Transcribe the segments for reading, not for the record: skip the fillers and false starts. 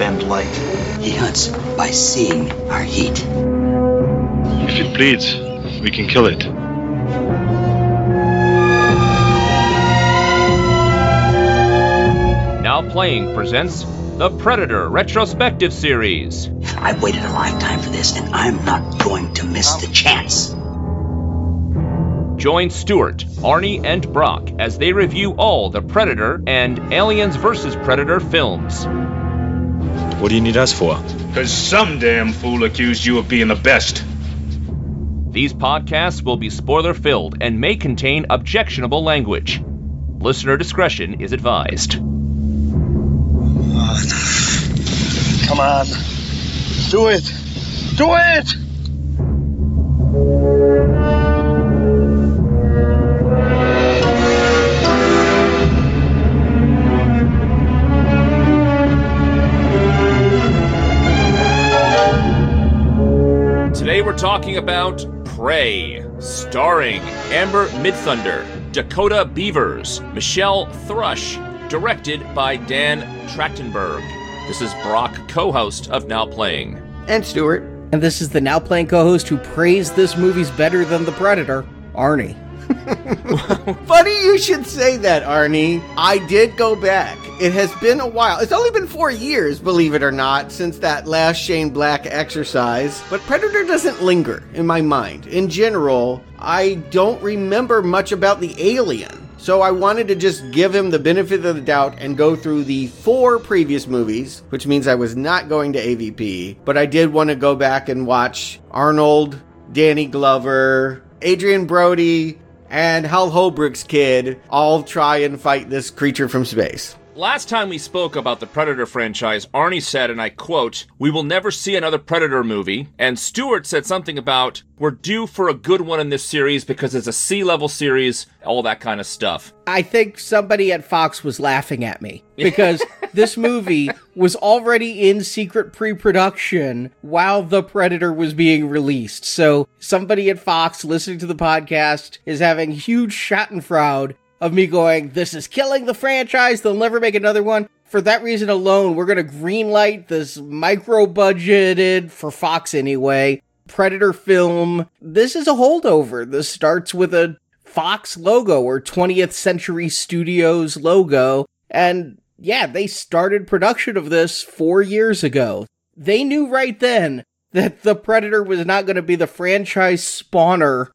bend light. He hunts by seeing our heat. If it bleeds, we can kill it. Now Playing presents the Predator Retrospective Series. I've waited a lifetime for this, and I'm not going to miss the chance. Join Stuart, Arnie, and Brock as they review all the Predator and Aliens vs. Predator films. What do you need us for? Because some damn fool accused you of being the best. These podcasts will be spoiler-filled and may contain objectionable language. Listener discretion is advised. Come on. Do it. Do it! Today we're talking about Prey, starring Amber Midthunder, Dakota Beavers, Michelle Thrush, directed by Dan Trachtenberg. This is Brock, co-host of Now Playing. And Stuart. And this is the Now Playing co-host who praised this movie's better than The Predator, Arnie. Funny you should say that, Arnie. I did go back. It has been a while. It's only been 4 years, believe it or not, since that last Shane Black exercise. But Predator doesn't linger in my mind. In general, I don't remember much about the Alien. So I wanted to just give him the benefit of the doubt and go through the 4 previous movies, which means I was not going to AVP. But I did want to go back and watch Arnold, Danny Glover, Adrian Brody, and Hal Holbrook's kid all try and fight this creature from space. Last time we spoke about the Predator franchise, Arnie said, and I quote, "We will never see another Predator movie." And Stewart said something about, "We're due for a good one in this series because it's a C-level series," all that kind of stuff. I think somebody at Fox was laughing at me because this movie was already in secret pre-production while The Predator was being released. So somebody at Fox listening to the podcast is having huge schadenfreude of me going, this is killing the franchise, they'll never make another one. For that reason alone, we're going to greenlight this micro-budgeted, for Fox anyway, Predator film. This is a holdover. This starts with a Fox logo or 20th Century Studios logo. And yeah, they started production of this 4 years ago. They knew right then that the Predator was not going to be the franchise spawner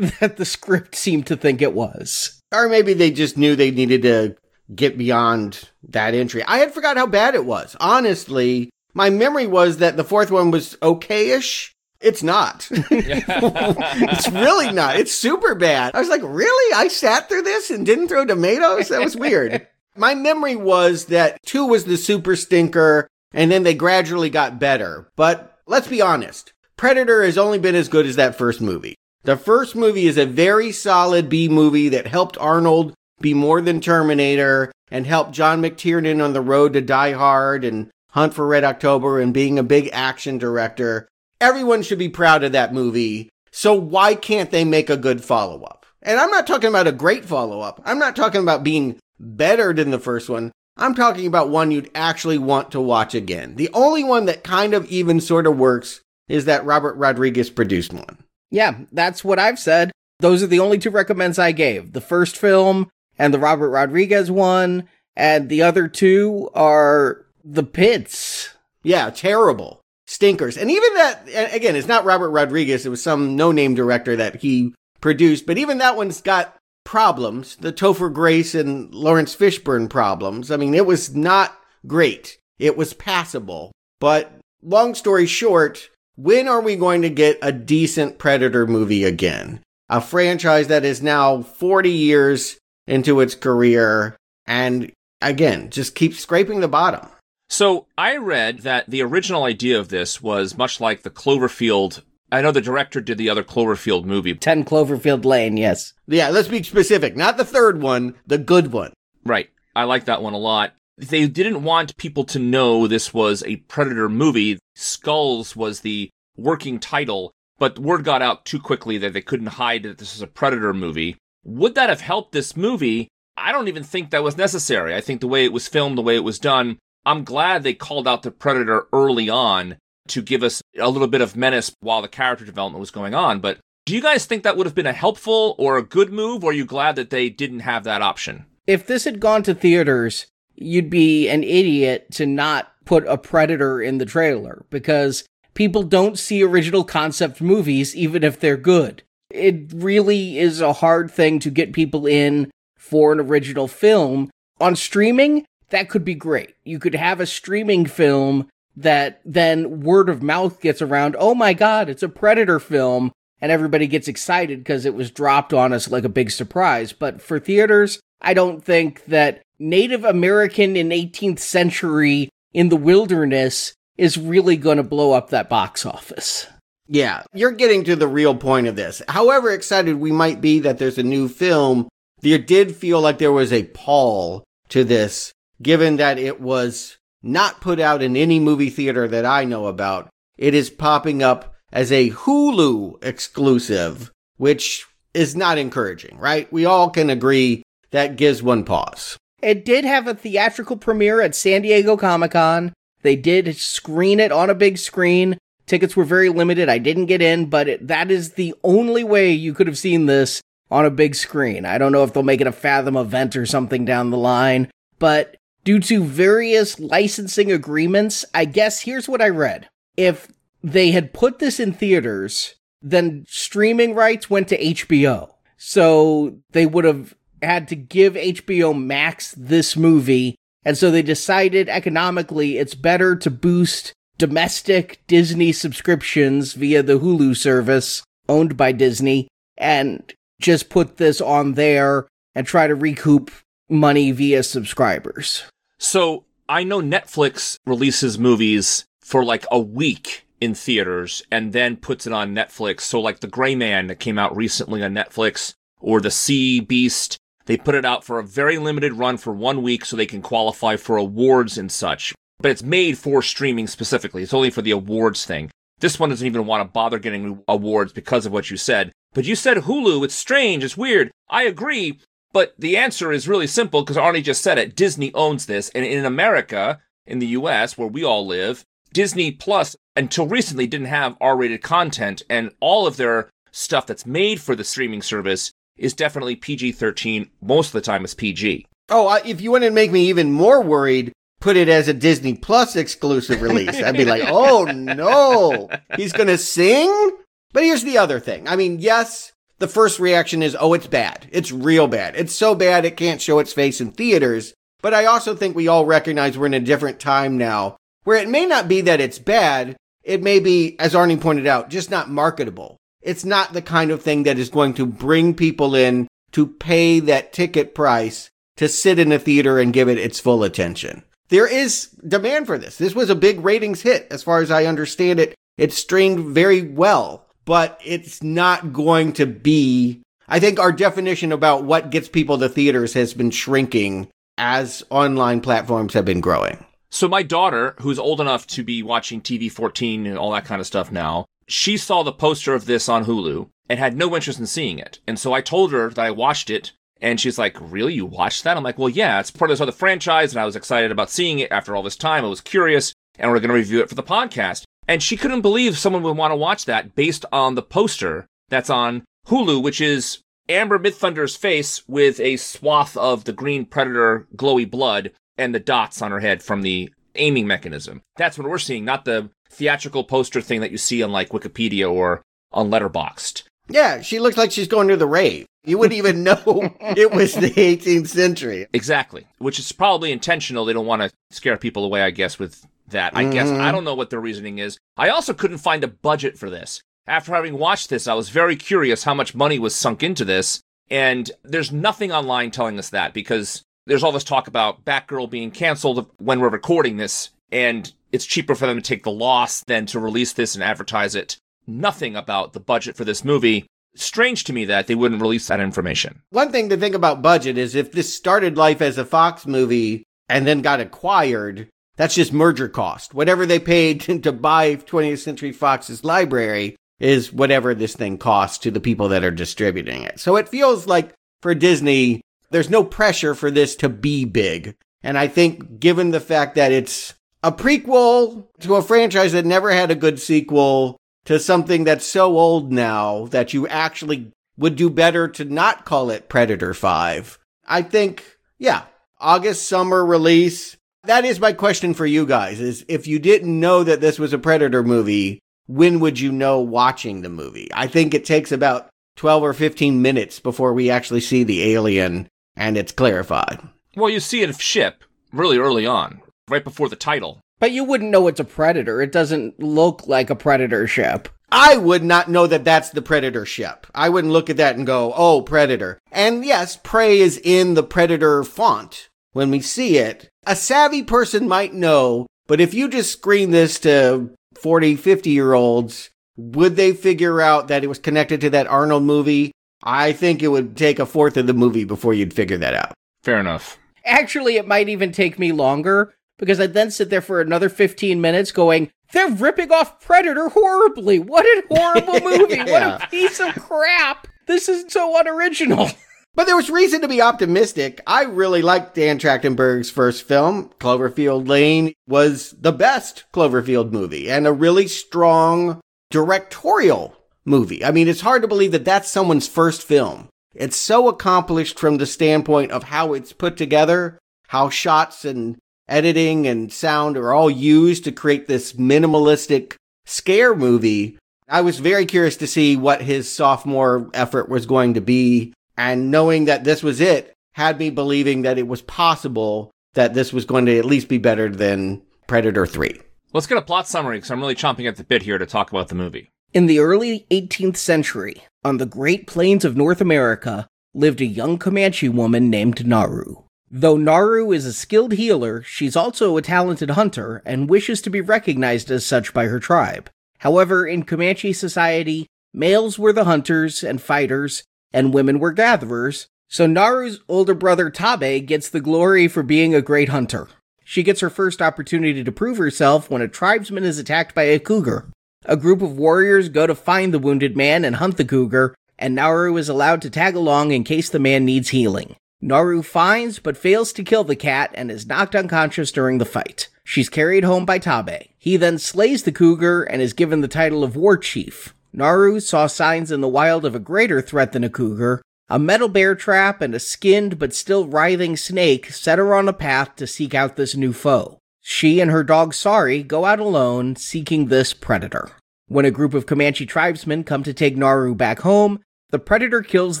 that the script seemed to think it was. Or maybe they just knew they needed to get beyond that entry. I had forgot how bad it was. Honestly, my memory was that the 4th one was okay-ish. It's not. It's really not. It's super bad. I was like, really? I sat through this and didn't throw tomatoes? That was weird. My memory was that 2 was the super stinker, and then they gradually got better. But let's be honest. Predator has only been as good as that first movie. The first movie is a very solid B movie that helped Arnold be more than Terminator and helped John McTiernan on the road to Die Hard and Hunt for Red October and being a big action director. Everyone should be proud of that movie. So why can't they make a good follow-up? And I'm not talking about a great follow-up. I'm not talking about being better than the first one. I'm talking about one you'd actually want to watch again. The only one that kind of even sort of works is that Robert Rodriguez produced one. Yeah, that's what I've said. Those are the only 2 recommends I gave. The first film and the Robert Rodriguez one, and the other 2 are the pits. Yeah, terrible. Stinkers. And even that, again, it's not Robert Rodriguez. It was some no-name director that he produced. But even that one's got problems. The Topher Grace and Lawrence Fishburne problems. I mean, it was not great. It was passable. But long story short, when are we going to get a decent Predator movie again? A franchise that is now 40 years into its career and, again, just keeps scraping the bottom. So I read that the original idea of this was much like the Cloverfield. I know the director did the other Cloverfield movie. 10 Cloverfield Lane, yes. Yeah, let's be specific. Not the third one, the good one. Right. I like that one a lot. They didn't want people to know this was a Predator movie. Skulls was the working title, but word got out too quickly that they couldn't hide that this is a Predator movie. Would that have helped this movie? I don't even think that was necessary. I think the way it was filmed, the way it was done, I'm glad they called out the Predator early on to give us a little bit of menace while the character development was going on. But do you guys think that would have been a helpful or a good move, or are you glad that they didn't have that option? If this had gone to theaters, you'd be an idiot to not put a Predator in the trailer, because people don't see original concept movies, even if they're good. It really is a hard thing to get people in for an original film. On streaming, that could be great. You could have a streaming film that then word of mouth gets around, oh my god, it's a Predator film, and everybody gets excited because it was dropped on us like a big surprise. But for theaters, I don't think that Native American in 18th century in the wilderness is really going to blow up that box office. Yeah, you're getting to the real point of this. However excited we might be that there's a new film, there did feel like there was a pall to this, given that it was not put out in any movie theater that I know about. It is popping up as a Hulu exclusive, which is not encouraging, right? We all can agree that gives one pause. It did have a theatrical premiere at San Diego Comic-Con. They did screen it on a big screen. Tickets were very limited. I didn't get in, but that is the only way you could have seen this on a big screen. I don't know if they'll make it a Fathom event or something down the line, but due to various licensing agreements, I guess here's what I read. If they had put this in theaters, then streaming rights went to HBO. So they would have had to give HBO Max this movie. And so they decided economically it's better to boost domestic Disney subscriptions via the Hulu service owned by Disney and just put this on there and try to recoup money via subscribers. So I know Netflix releases movies for like a week in theaters and then puts it on Netflix. So like The Gray Man that came out recently on Netflix, or The Sea Beast, they put it out for a very limited run for 1 week so they can qualify for awards and such. But it's made for streaming specifically. It's only for the awards thing. This one doesn't even want to bother getting awards because of what you said. But you said Hulu, it's strange, it's weird. I agree, but the answer is really simple because Arnie just said it. Disney owns this, and in America, in the US, where we all live, Disney Plus, until recently, didn't have R-rated content, and all of their stuff that's made for the streaming service is definitely PG-13. Most of the time it's PG. Oh, if you wouldn't make me even more worried, put it as a Disney Plus exclusive release. I'd be like, oh no, he's going to sing? But here's the other thing. I mean, yes, the first reaction is, oh, it's bad. It's real bad. It's so bad it can't show its face in theaters. But I also think we all recognize we're in a different time now where it may not be that it's bad. It may be, as Arnie pointed out, just not marketable. It's not the kind of thing that is going to bring people in to pay that ticket price to sit in a theater and give it its full attention. There is demand for this. This was a big ratings hit, as far as I understand it. It streamed very well, but it's not going to be... I think our definition about what gets people to theaters has been shrinking as online platforms have been growing. So my daughter, who's old enough to be watching TV 14 and all that kind of stuff now, she saw the poster of this on Hulu and had no interest in seeing it. And so I told her that I watched it, and she's like, really? You watched that? I'm like, well, yeah, it's part of this other franchise, and I was excited about seeing it after all this time. I was curious, and we're going to review it for the podcast. And she couldn't believe someone would want to watch that based on the poster that's on Hulu, which is Amber Midthunder's face with a swath of the green Predator glowy blood and the dots on her head from the aiming mechanism. That's what we're seeing, not the theatrical poster thing that you see on like Wikipedia or on Letterboxd. Yeah, she looks like she's going to the rave. You wouldn't even know it was the 18th century. Exactly, which is probably intentional. They don't want to scare people away, I guess, with that. I guess I don't know what their reasoning is. I also couldn't find a budget for this. After having watched this, I was very curious how much money was sunk into this, and there's nothing online telling us that, because there's all this talk about Batgirl being canceled when we're recording this, and it's cheaper for them to take the loss than to release this and advertise it. Nothing about the budget for this movie. Strange to me that they wouldn't release that information. One thing to think about budget is if this started life as a Fox movie and then got acquired, that's just merger cost. Whatever they paid to buy 20th Century Fox's library is whatever this thing costs to the people that are distributing it. So it feels like for Disney, there's no pressure for this to be big. And I think given the fact that it's a prequel to a franchise that never had a good sequel to something that's so old now that you actually would do better to not call it Predator 5. I think, yeah, August summer release. That is my question for you guys, is if you didn't know that this was a Predator movie, when would you know watching the movie? I think it takes about 12 or 15 minutes before we actually see the alien and it's clarified. Well, you see it ship really early on, right before the title. But you wouldn't know it's a Predator. It doesn't look like a Predator ship. I would not know that that's the Predator ship. I wouldn't look at that and go, oh, Predator. And yes, Prey is in the Predator font when we see it. A savvy person might know, but if you just screen this to 40, 50-year-olds, would they figure out that it was connected to that Arnold movie? I think it would take a fourth of the movie before you'd figure that out. Fair enough. Actually, it might even take me longer, because I'd then sit there for another 15 minutes going, they're ripping off Predator horribly. What a horrible movie. Yeah. What a piece of crap. This is so unoriginal. But there was reason to be optimistic. I really liked Dan Trachtenberg's first film. Cloverfield Lane was the best Cloverfield movie and a really strong directorial movie. I mean, it's hard to believe that that's someone's first film. It's so accomplished from the standpoint of how it's put together, how shots and editing and sound are all used to create this minimalistic scare movie. I was very curious to see what his sophomore effort was going to be, and knowing that this was it had me believing that it was possible that this was going to at least be better than Predator 3. Let's get a plot summary, because I'm really chomping at the bit here to talk about the movie. In the early 18th century, on the Great Plains of North America, lived a young Comanche woman named Naru. Though Naru is a skilled healer, she's also a talented hunter and wishes to be recognized as such by her tribe. However, in Comanche society, males were the hunters and fighters, and women were gatherers, so Naru's older brother Tabe gets the glory for being a great hunter. She gets her first opportunity to prove herself when a tribesman is attacked by a cougar. A group of warriors go to find the wounded man and hunt the cougar, and Naru is allowed to tag along in case the man needs healing. Naru finds but fails to kill the cat and is knocked unconscious during the fight. She's carried home by Tabe. He then slays the cougar and is given the title of war chief. Naru saw signs in the wild of a greater threat than a cougar. A metal bear trap and a skinned but still writhing snake set her on a path to seek out this new foe. She and her dog Sari go out alone seeking this predator. When a group of Comanche tribesmen come to take Naru back home, the predator kills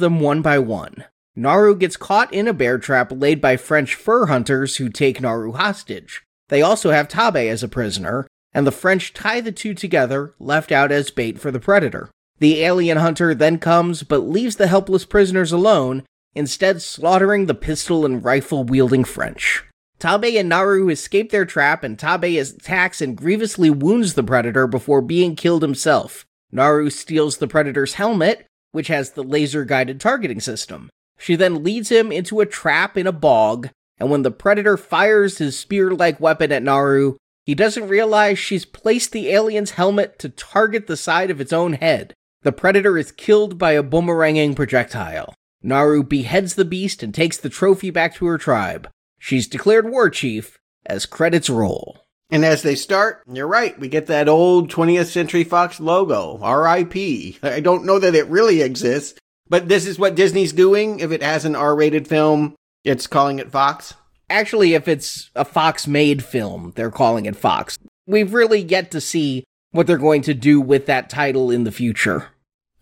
them one by one. Naru gets caught in a bear trap laid by French fur hunters who take Naru hostage. They also have Tabe as a prisoner, and the French tie the two together, left out as bait for the predator. The alien hunter then comes but leaves the helpless prisoners alone, instead slaughtering the pistol and rifle-wielding French. Tabe and Naru escape their trap, and Tabe attacks and grievously wounds the predator before being killed himself. Naru steals the predator's helmet, which has the laser-guided targeting system. She then leads him into a trap in a bog, and when the predator fires his spear-like weapon at Naru, he doesn't realize she's placed the alien's helmet to target the side of its own head. The predator is killed by a boomeranging projectile. Naru beheads the beast and takes the trophy back to her tribe. She's declared war chief as credits roll. And as they start, you're right, we get that old 20th Century Fox logo, R.I.P. I don't know that it really exists. But this is what Disney's doing. If it has an R-rated film, it's calling it Fox. Actually, if it's a Fox-made film, they're calling it Fox. We've really yet to see what they're going to do with that title in the future.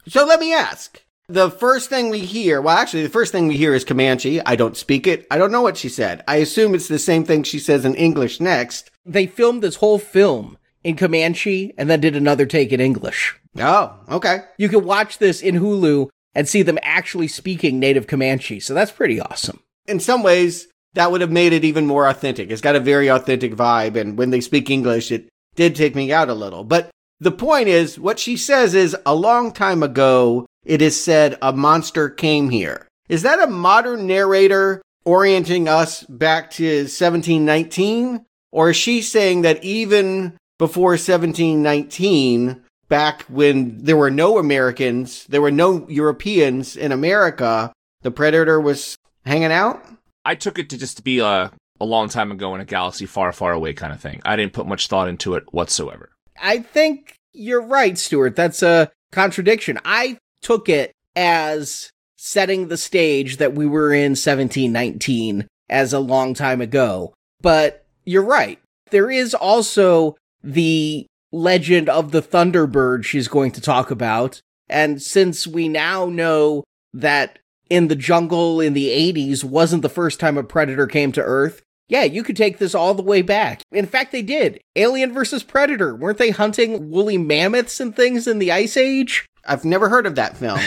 So let me ask. The first thing we hear, well, actually, the first thing we hear is Comanche. I don't speak it. I don't know what she said. I assume it's the same thing she says in English next. They filmed this whole film in Comanche and then did another take in English. Oh, okay. You can watch this in Hulu and see them actually speaking native Comanche. So that's pretty awesome. In some ways, that would have made it even more authentic. It's got a very authentic vibe, and when they speak English, it did take me out a little. But the point is, what she says is, a long time ago, it is said, a monster came here. Is that a modern narrator orienting us back to 1719? Or is she saying that even before 1719... back when there were no Americans, there were no Europeans in America, the predator was hanging out? I took it to just be a a long time ago in a galaxy far, far away kind of thing. I didn't put much thought into it whatsoever. I think you're right, Stuart. That's a contradiction. I took it as setting the stage that we were in 1719 as a long time ago. But you're right. There is also the legend of the Thunderbird she's going to talk about. And since we now know that In the Jungle in the 80s wasn't the first time a Predator came to Earth, yeah, you could take this all the way back. In fact, they did. Alien versus Predator. Weren't they hunting woolly mammoths and things in the Ice Age? I've never heard of that film.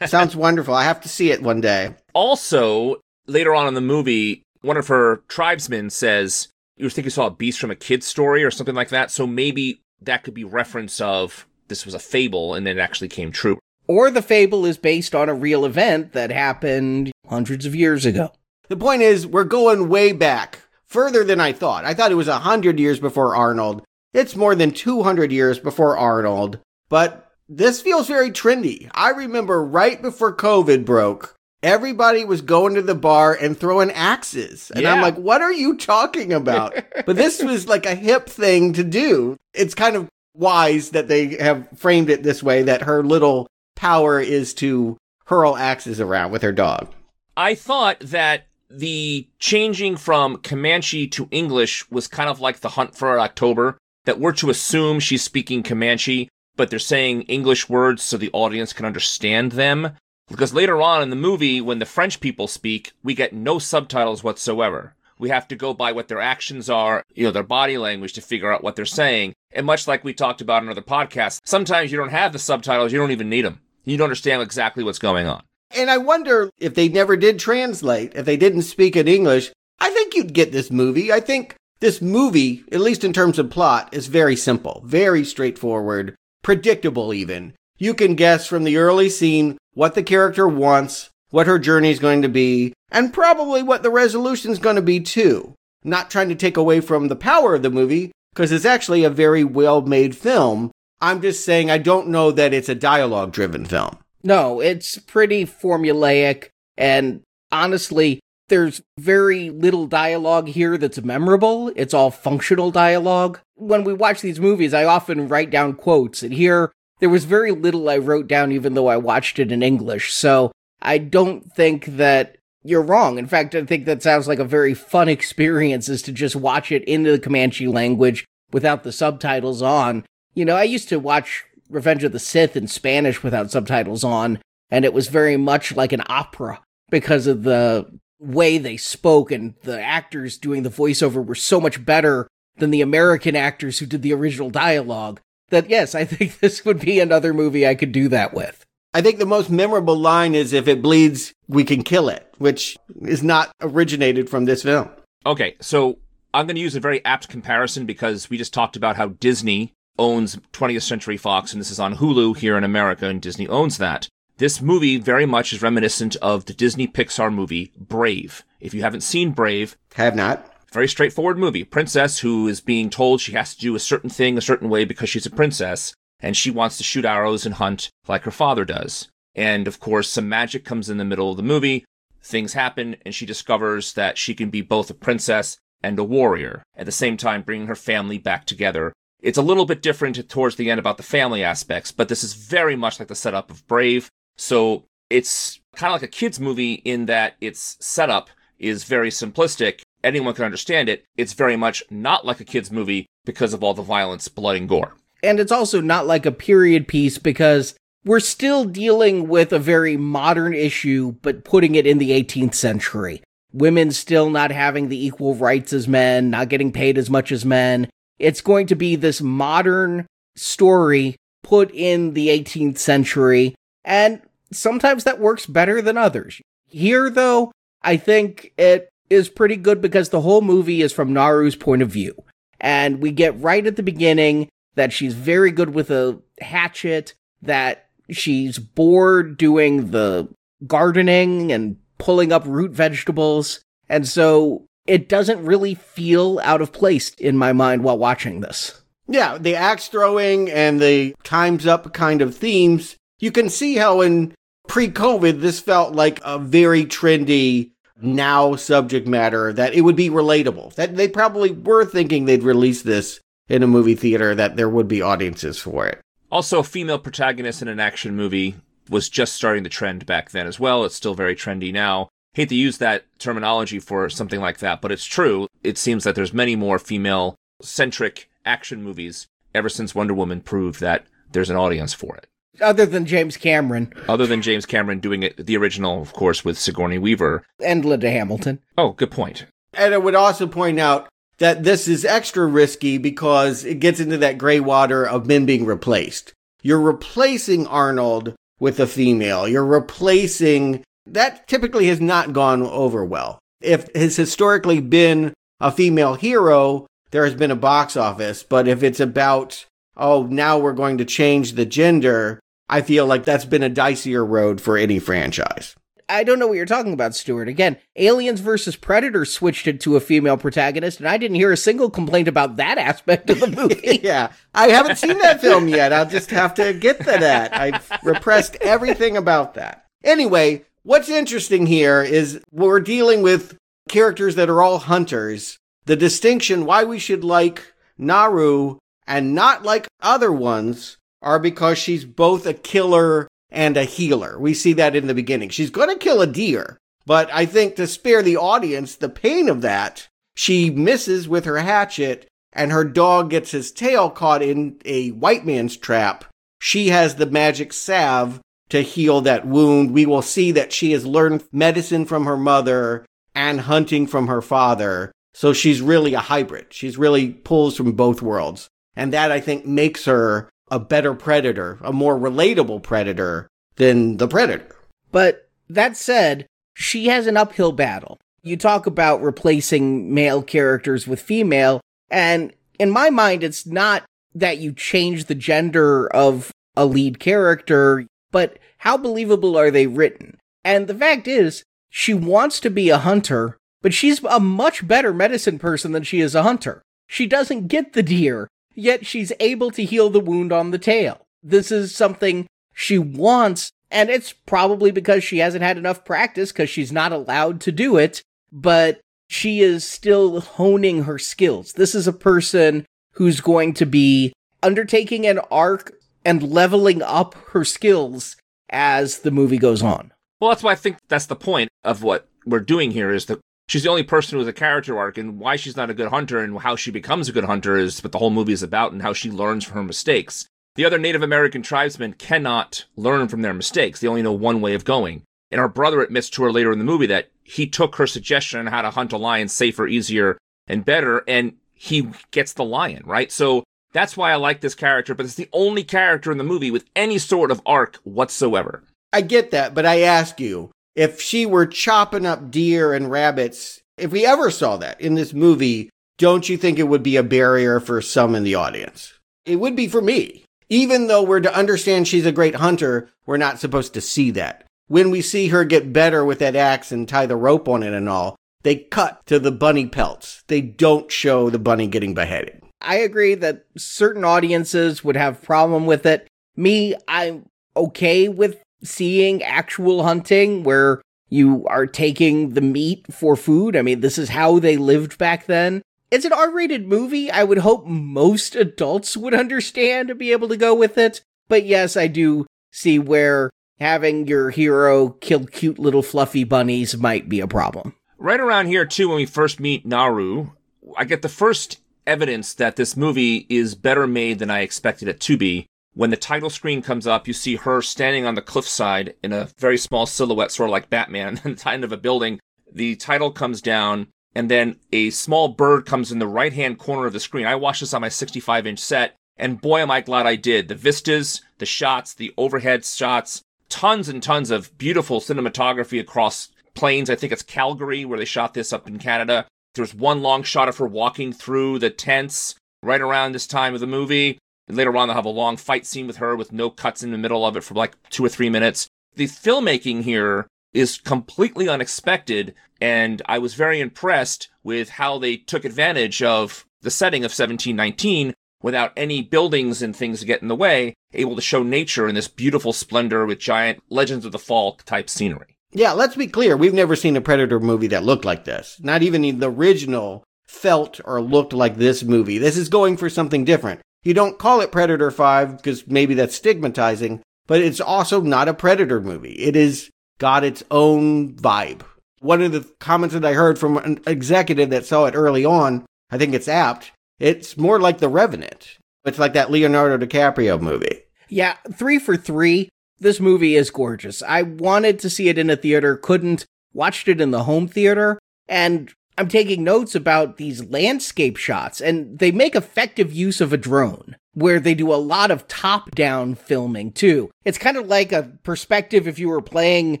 Sounds wonderful. I have to see it one day. Also, later on in the movie, one of her tribesmen says, you think you saw a beast from a kid's story or something like that. So maybe that could be reference of this was a fable and then it actually came true. Or the fable is based on a real event that happened hundreds of years ago. The point is, we're going way back. Further than I thought. I thought it was 100 years before Arnold. It's more than 200 years before Arnold. But this feels very trendy. I remember right before COVID broke, everybody was going to the bar and throwing axes. And yeah. I'm like, what are you talking about? But this was like a hip thing to do. It's kind of wise that they have framed it this way, that her little power is to hurl axes around with her dog. I thought that the changing from Comanche to English was kind of like The Hunt for October, that we're to assume she's speaking Comanche, but they're saying English words so the audience can understand them. Because later on in the movie, when the French people speak, we get no subtitles whatsoever. We have to go by what their actions are, you know, their body language to figure out what they're saying. And much like we talked about in other podcasts, sometimes you don't have the subtitles, you don't even need them. You don't understand exactly what's going on. And I wonder if they never did translate, if they didn't speak in English, I think you'd get this movie. I think this movie, at least in terms of plot, is very simple, very straightforward, predictable even. You can guess from the early scene what the character wants, what her journey is going to be, and probably what the resolution is going to be too. Not trying to take away from the power of the movie, because it's actually a very well-made film. I'm just saying I don't know that it's a dialogue-driven film. No, it's pretty formulaic, and honestly, there's very little dialogue here that's memorable. It's all functional dialogue. When we watch these movies, I often write down quotes, and here, there was very little I wrote down even though I watched it in English, so I don't think that you're wrong. In fact, I think that sounds like a very fun experience is to just watch it in the Comanche language without the subtitles on. You know, I used to watch Revenge of the Sith in Spanish without subtitles on, and it was very much like an opera because of the way they spoke, and the actors doing the voiceover were so much better than the American actors who did the original dialogue that, yes, I think this would be another movie I could do that with. I think the most memorable line is, if it bleeds, we can kill it, which is not originated from this film. Okay, so I'm going to use a very apt comparison because we just talked about how Disney owns 20th Century Fox, and this is on Hulu here in America, and Disney owns that. This movie very much is reminiscent of the Disney Pixar movie, Brave. If you haven't seen Brave... Have not. Very straightforward movie. Princess who is being told she has to do a certain thing a certain way because she's a princess, and she wants to shoot arrows and hunt like her father does. And, of course, some magic comes in the middle of the movie, things happen, and she discovers that she can be both a princess and a warrior, at the same time bringing her family back together. It's a little bit different towards the end about the family aspects, but this is very much like the setup of Brave. So it's kind of like a kid's movie in that its setup is very simplistic. Anyone can understand it. It's very much not like a kid's movie because of all the violence, blood, and gore. And it's also not like a period piece because we're still dealing with a very modern issue, but putting it in the 18th century. Women still not having the equal rights as men, not getting paid as much as men. It's going to be this modern story put in the 18th century, and sometimes that works better than others. Here, though, I think it is pretty good because the whole movie is from Naru's point of view, and we get right at the beginning that she's very good with a hatchet, that she's bored doing the gardening and pulling up root vegetables, and so it doesn't really feel out of place in my mind while watching this. Yeah, the axe throwing and the time's up kind of themes. You can see how in pre-COVID, this felt like a very trendy now subject matter that it would be relatable. That they probably were thinking they'd release this in a movie theater, that there would be audiences for it. Also, female protagonists in an action movie was just starting the trend back then as well. It's still very trendy now. Hate to use that terminology for something like that, but it's true. It seems that there's many more female-centric action movies ever since Wonder Woman proved that there's an audience for it. Other than James Cameron. Other than James Cameron doing it, the original, of course, with Sigourney Weaver. And Linda Hamilton. Oh, good point. And I would also point out that this is extra risky because it gets into that gray water of men being replaced. You're replacing Arnold with a female. You're replacing... That typically has not gone over well. If it has historically been a female hero, there has been a box office. But if it's about, oh, now we're going to change the gender, I feel like that's been a dicier road for any franchise. I don't know what you're talking about, Stuart. Again, Aliens vs. Predator switched it to a female protagonist, and I didn't hear a single complaint about that aspect of the movie. Yeah, I haven't seen that film yet. I'll just have to get to that. I've repressed everything about that. Anyway, what's interesting here is we're dealing with characters that are all hunters. The distinction why we should like Naru and not like other ones are because she's both a killer and a healer. We see that in the beginning. She's going to kill a deer, but I think to spare the audience the pain of that, she misses with her hatchet and her dog gets his tail caught in a white man's trap. She has the magic salve to heal that wound. We will see that she has learned medicine from her mother and hunting from her father. So she's really a hybrid. She's really pulls from both worlds. And that, I think, makes her a better predator, a more relatable predator than the Predator. But that said, she has an uphill battle. You talk about replacing male characters with female, and in my mind, it's not that you change the gender of a lead character, but how believable are they written? And the fact is, she wants to be a hunter, but she's a much better medicine person than she is a hunter. She doesn't get the deer, yet she's able to heal the wound on the tail. This is something she wants, and it's probably because she hasn't had enough practice because she's not allowed to do it, but she is still honing her skills. This is a person who's going to be undertaking an arc and leveling up her skills as the movie goes on. Well, that's why I think that's the point of what we're doing here, is that she's the only person with a character arc, and why she's not a good hunter and how she becomes a good hunter is what the whole movie is about and how she learns from her mistakes. The other Native American tribesmen cannot learn from their mistakes. They only know one way of going. And our brother admits to her later in the movie that he took her suggestion on how to hunt a lion safer, easier, and better, and he gets the lion, right? So that's why I like this character, but it's the only character in the movie with any sort of arc whatsoever. I get that, but I ask you, if she were chopping up deer and rabbits, if we ever saw that in this movie, don't you think it would be a barrier for some in the audience? It would be for me. Even though we're to understand she's a great hunter, we're not supposed to see that. When we see her get better with that axe and tie the rope on it and all, they cut to the bunny pelts. They don't show the bunny getting beheaded. I agree that certain audiences would have problem with it. Me, I'm okay with seeing actual hunting where you are taking the meat for food. I mean, this is how they lived back then. It's an R-rated movie. I would hope most adults would understand and be able to go with it. But yes, I do see where having your hero kill cute little fluffy bunnies might be a problem. Right around here, too, when we first meet Naru, I get the first evidence that this movie is better made than I expected it to be. When the title screen comes up, you see her standing on the cliffside in a very small silhouette, sort of like Batman, at the end of a building. The title comes down, and then a small bird comes in the right-hand corner of the screen. I watched this on my 65-inch set, and boy, am I glad I did. The vistas, the shots, the overhead shots, tons and tons of beautiful cinematography across plains. I think it's Calgary, where they shot this up in Canada. There's one long shot of her walking through the tents right around this time of the movie. And later on, they'll have a long fight scene with her with no cuts in the middle of it for like 2 or 3 minutes. The filmmaking here is completely unexpected, and I was very impressed with how they took advantage of the setting of 1719 without any buildings and things to get in the way, able to show nature in this beautiful splendor with giant Legends of the Fall type scenery. Yeah, let's be clear. We've never seen a Predator movie that looked like this. Not even the original felt or looked like this movie. This is going for something different. You don't call it Predator 5 because maybe that's stigmatizing, but it's also not a Predator movie. It has got its own vibe. One of the comments that I heard from an executive that saw it early on, I think it's apt, it's more like The Revenant. It's like that Leonardo DiCaprio movie. Yeah, 3 for 3. This movie is gorgeous. I wanted to see it in a theater, couldn't. Watched it in the home theater, and I'm taking notes about these landscape shots, and they make effective use of a drone, where they do a lot of top-down filming, too. It's kind of like a perspective if you were playing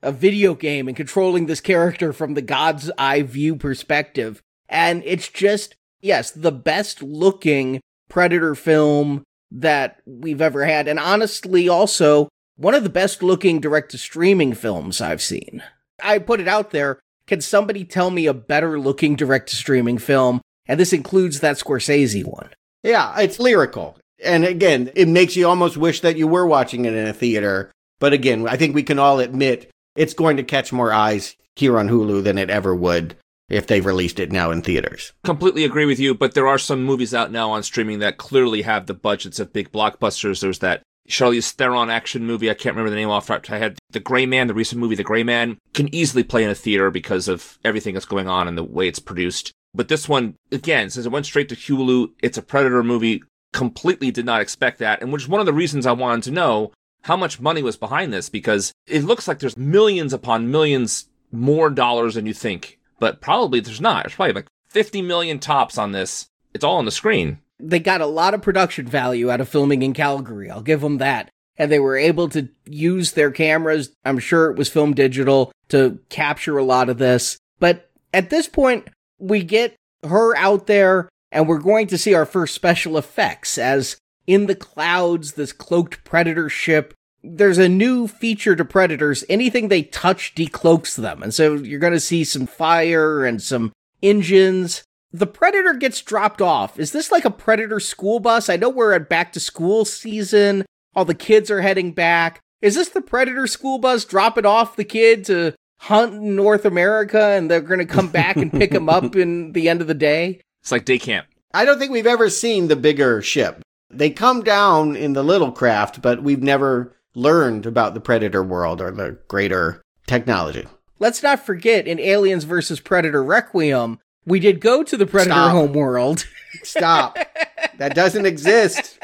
a video game and controlling this character from the god's eye view perspective. And it's just, yes, the best-looking Predator film that we've ever had, and honestly also one of the best-looking direct-to-streaming films I've seen. I put it out there, can somebody tell me a better-looking direct-to-streaming film? And this includes that Scorsese one. Yeah, it's lyrical. And again, it makes you almost wish that you were watching it in a theater. But again, I think we can all admit it's going to catch more eyes here on Hulu than it ever would if they released it now in theaters. Completely agree with you, but there are some movies out now on streaming that clearly have the budgets of big blockbusters. There's that Charlize Theron action movie, I can't remember the name off the top of my head. The Gray Man, the recent movie The Gray Man, can easily play in a theater because of everything that's going on and the way it's produced. But this one, again, since it went straight to Hulu, it's a Predator movie, completely did not expect that, and which is one of the reasons I wanted to know how much money was behind this, because it looks like there's millions upon millions more dollars than you think. But probably there's not. There's probably like 50 million tops on this. It's all on the screen. They got a lot of production value out of filming in Calgary. I'll give them that. And they were able to use their cameras. I'm sure it was film digital to capture a lot of this. But at this point, we get her out there and we're going to see our first special effects as in the clouds, this cloaked Predator ship. There's a new feature to Predators. Anything they touch decloaks them. And so you're going to see some fire and some engines. The Predator gets dropped off. Is this like a Predator school bus? I know we're at back to school season. All the kids are heading back. Is this the Predator school bus dropping off the kid to hunt in North America and they're going to come back and pick him up in the end of the day? It's like day camp. I don't think we've ever seen the bigger ship. They come down in the little craft, but we've never learned about the Predator world or the greater technology. Let's not forget, in Aliens vs. Predator Requiem, we did go to the Predator homeworld. Stop. That doesn't exist.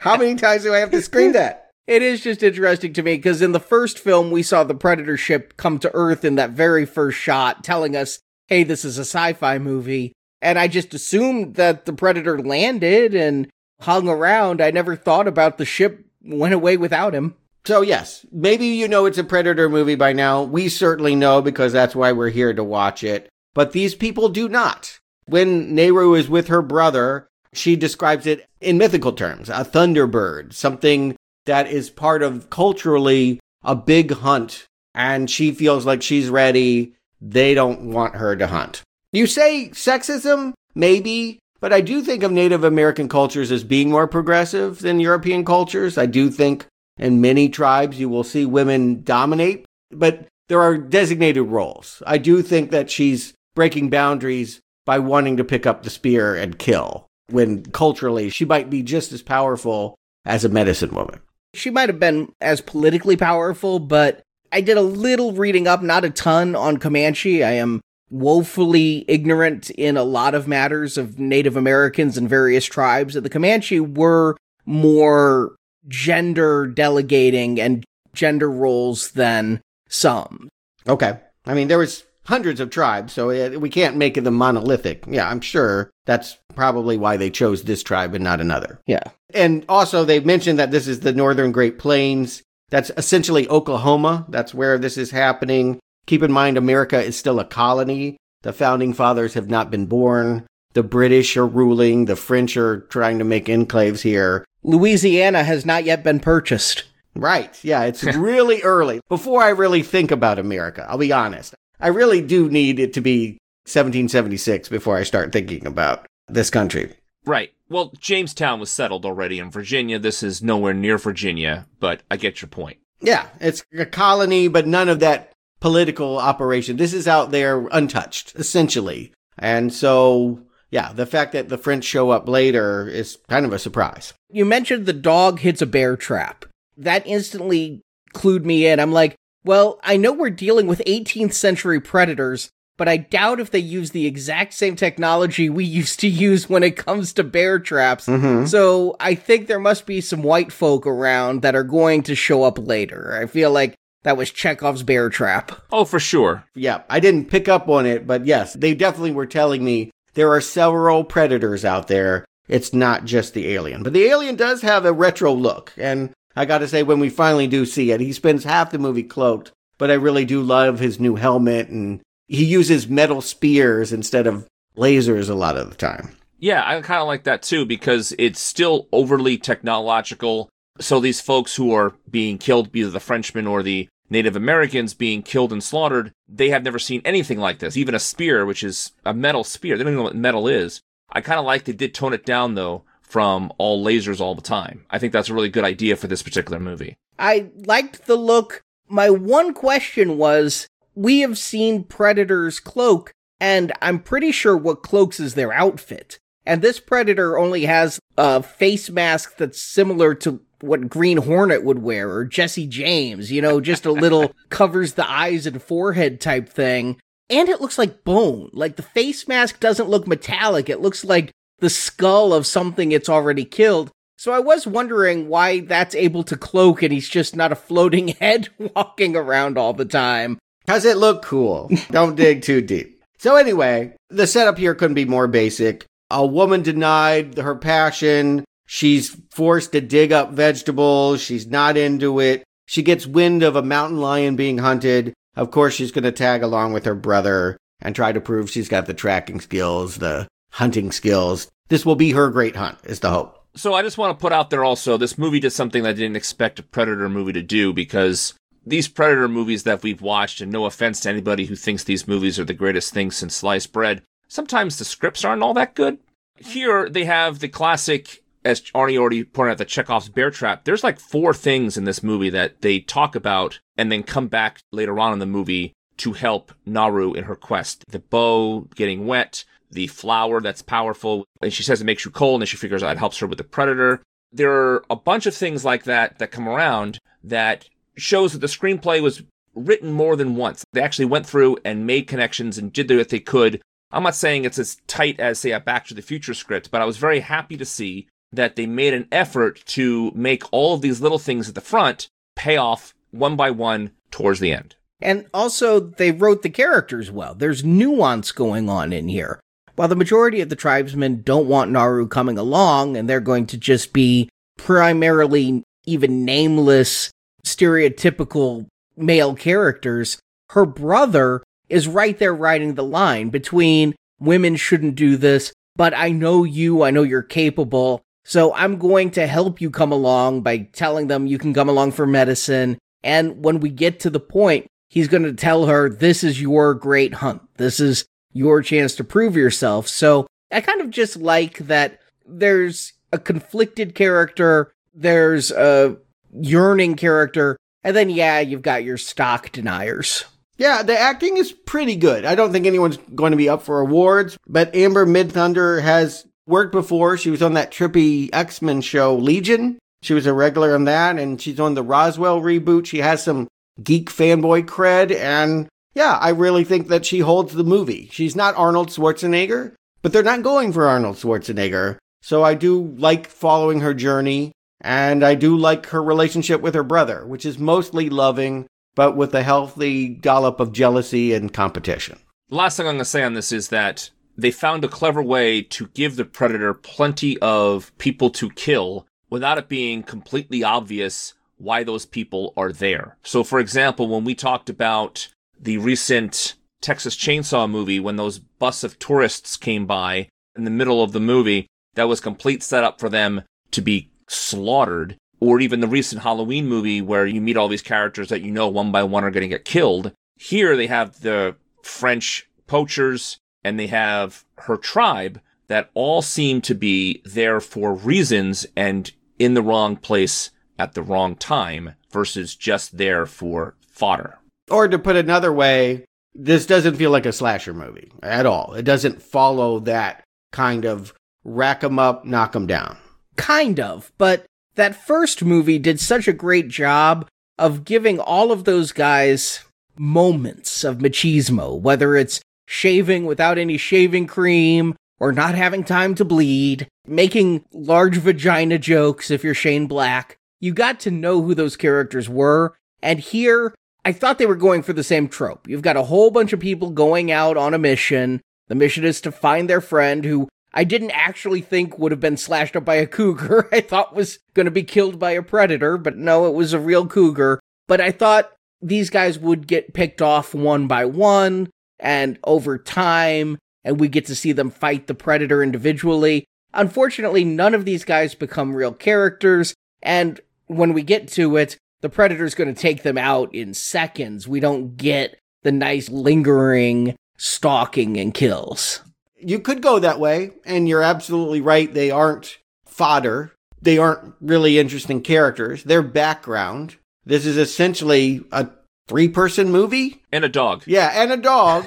How many times do I have to scream that? It is just interesting to me, because in the first film, we saw the Predator ship come to Earth in that very first shot, telling us, hey, this is a sci-fi movie. And I just assumed that the Predator landed and hung around. I never thought about the ship went away without him. So yes, maybe you know it's a Predator movie by now. We certainly know because that's why we're here to watch it. But these people do not. When Naru is with her brother, she describes it in mythical terms, a thunderbird, something that is part of culturally a big hunt. And she feels like she's ready. They don't want her to hunt. You say sexism? Maybe. But I do think of Native American cultures as being more progressive than European cultures. I do think in many tribes you will see women dominate, but there are designated roles. I do think that she's breaking boundaries by wanting to pick up the spear and kill, when culturally she might be just as powerful as a medicine woman. She might have been as politically powerful, but I did a little reading up, not a ton, on Comanche. I am woefully ignorant in a lot of matters of Native Americans and various tribes, that the Comanche were more gender delegating and gender roles than some. Okay. I mean, there was hundreds of tribes, so we can't make them monolithic. Yeah, I'm sure that's probably why they chose this tribe and not another. Yeah. And also, they mentioned that this is the Northern Great Plains. That's essentially Oklahoma. That's where this is happening. Keep in mind, America is still a colony. The founding fathers have not been born. The British are ruling. The French are trying to make enclaves here. Louisiana has not yet been purchased. Right. Yeah, it's really early. Before I really think about America, I'll be honest. I really do need it to be 1776 before I start thinking about this country. Right. Well, Jamestown was settled already in Virginia. This is nowhere near Virginia, but I get your point. Yeah, it's a colony, but none of that political operation. This is out there untouched, essentially. And so, yeah, the fact that the French show up later is kind of a surprise. You mentioned the dog hits a bear trap. That instantly clued me in. I'm like, well, I know we're dealing with 18th century predators, but I doubt if they use the exact same technology we used to use when it comes to bear traps. Mm-hmm. So I think there must be some white folk around that are going to show up later. I feel like that was Chekhov's bear trap. Oh, for sure. Yeah, I didn't pick up on it, but yes, they definitely were telling me there are several predators out there. It's not just the alien. But the alien does have a retro look, and I gotta say, when we finally do see it, he spends half the movie cloaked, but I really do love his new helmet, and he uses metal spears instead of lasers a lot of the time. Yeah, I kind of like that too, because it's still overly technological. So these folks who are being killed, either the Frenchmen or the Native Americans being killed and slaughtered, they have never seen anything like this. Even a spear, which is a metal spear. They don't even know what metal is. I kind of like they did tone it down, though, from all lasers all the time. I think that's a really good idea for this particular movie. I liked the look. My one question was, we have seen Predator's cloak, and I'm pretty sure what cloaks is their outfit. And this Predator only has a face mask that's similar to what Green Hornet would wear, or Jesse James, you know, just a little covers the eyes and forehead type thing. And it looks like bone. Like, the face mask doesn't look metallic. It looks like the skull of something it's already killed. So I was wondering why that's able to cloak and he's just not a floating head walking around all the time. Does it look cool? Don't dig too deep. So anyway, the setup here couldn't be more basic. A woman denied her passion. She's forced to dig up vegetables. She's not into it. She gets wind of a mountain lion being hunted. Of course, she's going to tag along with her brother and try to prove she's got the tracking skills, the hunting skills. This will be her great hunt, is the hope. So I just want to put out there also, this movie did something that I didn't expect a Predator movie to do, because these Predator movies that we've watched, and no offense to anybody who thinks these movies are the greatest things since sliced bread, sometimes the scripts aren't all that good. Here, they have the classic, as Arnie already pointed out, the Chekhov's bear trap. There's like four things in this movie that they talk about and then come back later on in the movie to help Naru in her quest. The bow getting wet, the flower that's powerful, and she says it makes you cold, and then she figures out it helps her with the Predator. There are a bunch of things like that that come around that shows that the screenplay was written more than once. They actually went through and made connections and did what they could. I'm not saying it's as tight as, say, a Back to the Future script, but I was very happy to see that they made an effort to make all of these little things at the front pay off one by one towards the end. And also, they wrote the characters well. There's nuance going on in here. While the majority of the tribesmen don't want Naru coming along, and they're going to just be primarily even nameless, stereotypical male characters, her brother is right there riding the line between women shouldn't do this, but I know you, I know you're capable, so I'm going to help you come along by telling them you can come along for medicine. And when we get to the point, he's going to tell her, this is your great hunt. This is your chance to prove yourself. So I kind of just like that there's a conflicted character, there's a yearning character, and then, yeah, you've got your stock deniers. Yeah, the acting is pretty good. I don't think anyone's going to be up for awards, but Amber Midthunder has worked before. She was on that trippy X-Men show, Legion. She was a regular on that, and she's on the Roswell reboot. She has some geek fanboy cred, and yeah, I really think that she holds the movie. She's not Arnold Schwarzenegger, but they're not going for Arnold Schwarzenegger. So I do like following her journey, and I do like her relationship with her brother, which is mostly loving, but with a healthy dollop of jealousy and competition. The last thing I'm going to say on this is that they found a clever way to give the Predator plenty of people to kill without it being completely obvious why those people are there. So, for example, when we talked about the recent Texas Chainsaw movie, when those bus of tourists came by in the middle of the movie, that was complete setup for them to be slaughtered. Or even the recent Halloween movie where you meet all these characters that you know one by one are going to get killed. Here they have the French poachers and they have her tribe that all seem to be there for reasons and in the wrong place at the wrong time versus just there for fodder. Or to put another way, this doesn't feel like a slasher movie at all. It doesn't follow that kind of rack 'em up, knock 'em down. Kind of, but that first movie did such a great job of giving all of those guys moments of machismo, whether it's shaving without any shaving cream or not having time to bleed, making large vagina jokes if you're Shane Black. You got to know who those characters were, and here, I thought they were going for the same trope. You've got a whole bunch of people going out on a mission. The mission is to find their friend who I didn't actually think would have been slashed up by a cougar. I thought was going to be killed by a predator, but no, it was a real cougar. But I thought these guys would get picked off one by one and over time, and we get to see them fight the predator individually. Unfortunately, none of these guys become real characters, and when we get to it, the Predator's going to take them out in seconds. We don't get the nice lingering stalking and kills. You could go that way, and you're absolutely right. They aren't fodder. They aren't really interesting characters. They're background. This is essentially a three-person movie. And a dog. Yeah, and a dog.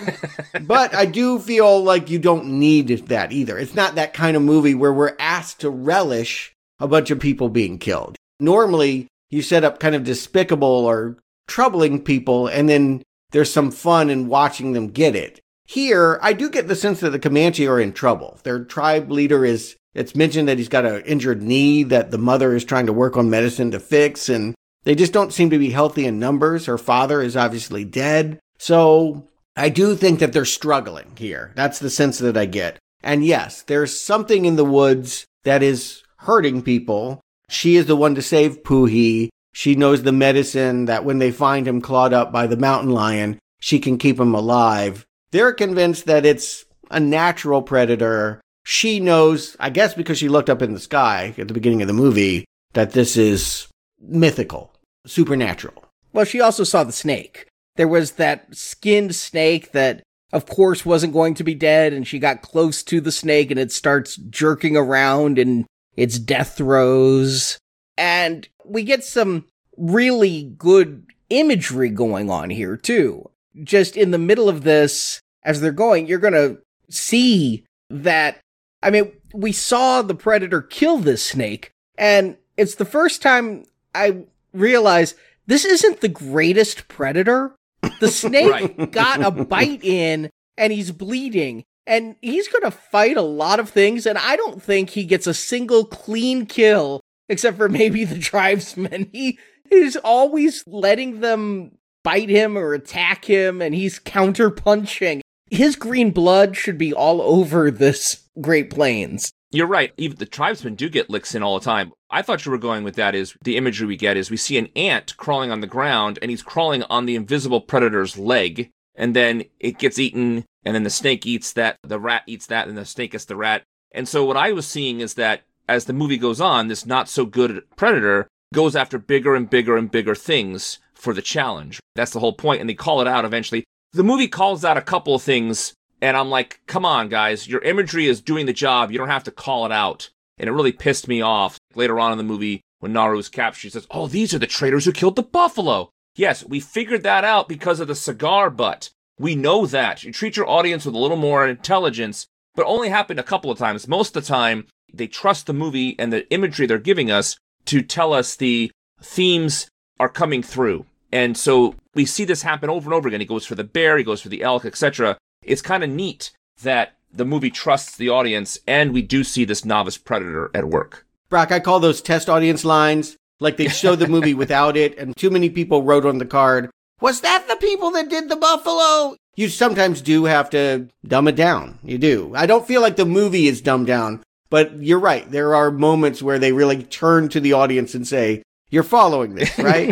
But I do feel like you don't need that either. It's not that kind of movie where we're asked to relish a bunch of people being killed. Normally, you set up kind of despicable or troubling people, and then there's some fun in watching them get it. Here, I do get the sense that the Comanche are in trouble. Their tribe leader is, it's mentioned that he's got an injured knee that the mother is trying to work on medicine to fix, and they just don't seem to be healthy in numbers. Her father is obviously dead. So I do think that they're struggling here. That's the sense that I get. And yes, there's something in the woods that is hurting people. She is the one to save Poohee. She knows the medicine that when they find him clawed up by the mountain lion, she can keep him alive. They're convinced that it's a natural predator. She knows, I guess because she looked up in the sky at the beginning of the movie, that this is mythical, supernatural. Well, she also saw the snake. There was that skinned snake that, of course, wasn't going to be dead, and she got close to the snake, and it starts jerking around and it's death throes, and we get some really good imagery going on here, too. Just in the middle of this, as they're going, you're going to see that, I mean, we saw the predator kill this snake, and it's the first time I realized this isn't the greatest predator. The snake right. got a bite in, and he's bleeding. And he's going to fight a lot of things, and I don't think he gets a single clean kill, except for maybe the tribesmen. He is always letting them bite him or attack him, and he's counter-punching. His green blood should be all over this Great Plains. You're right. Even the tribesmen do get licks in all the time. I thought you were going with that is the imagery we get is we see an ant crawling on the ground, and he's crawling on the invisible predator's leg, and then it gets eaten. And then the snake eats that, the rat eats that, and the snake gets the rat. And so what I was seeing is that as the movie goes on, this not-so-good predator goes after bigger and bigger and bigger things for the challenge. That's the whole point, and they call it out eventually. The movie calls out a couple of things, and I'm like, come on, guys. Your imagery is doing the job. You don't have to call it out. And it really pissed me off. Later on in the movie, when Naru is captured, she says, oh, these are the traitors who killed the buffalo. Yes, we figured that out because of the cigar butt. We know that. You treat your audience with a little more intelligence, but only happened a couple of times. Most of the time, they trust the movie and the imagery they're giving us to tell us the themes are coming through. And so we see this happen over and over again. He goes for the bear, he goes for the elk, etc. It's kind of neat that the movie trusts the audience, and we do see this novice predator at work. Brock, I call those test audience lines. Like they show the movie without it, and too many people wrote on the card, was that the people that did the buffalo? You sometimes do have to dumb it down. You do. I don't feel like the movie is dumbed down, but you're right. There are moments where they really turn to the audience and say, you're following this, right?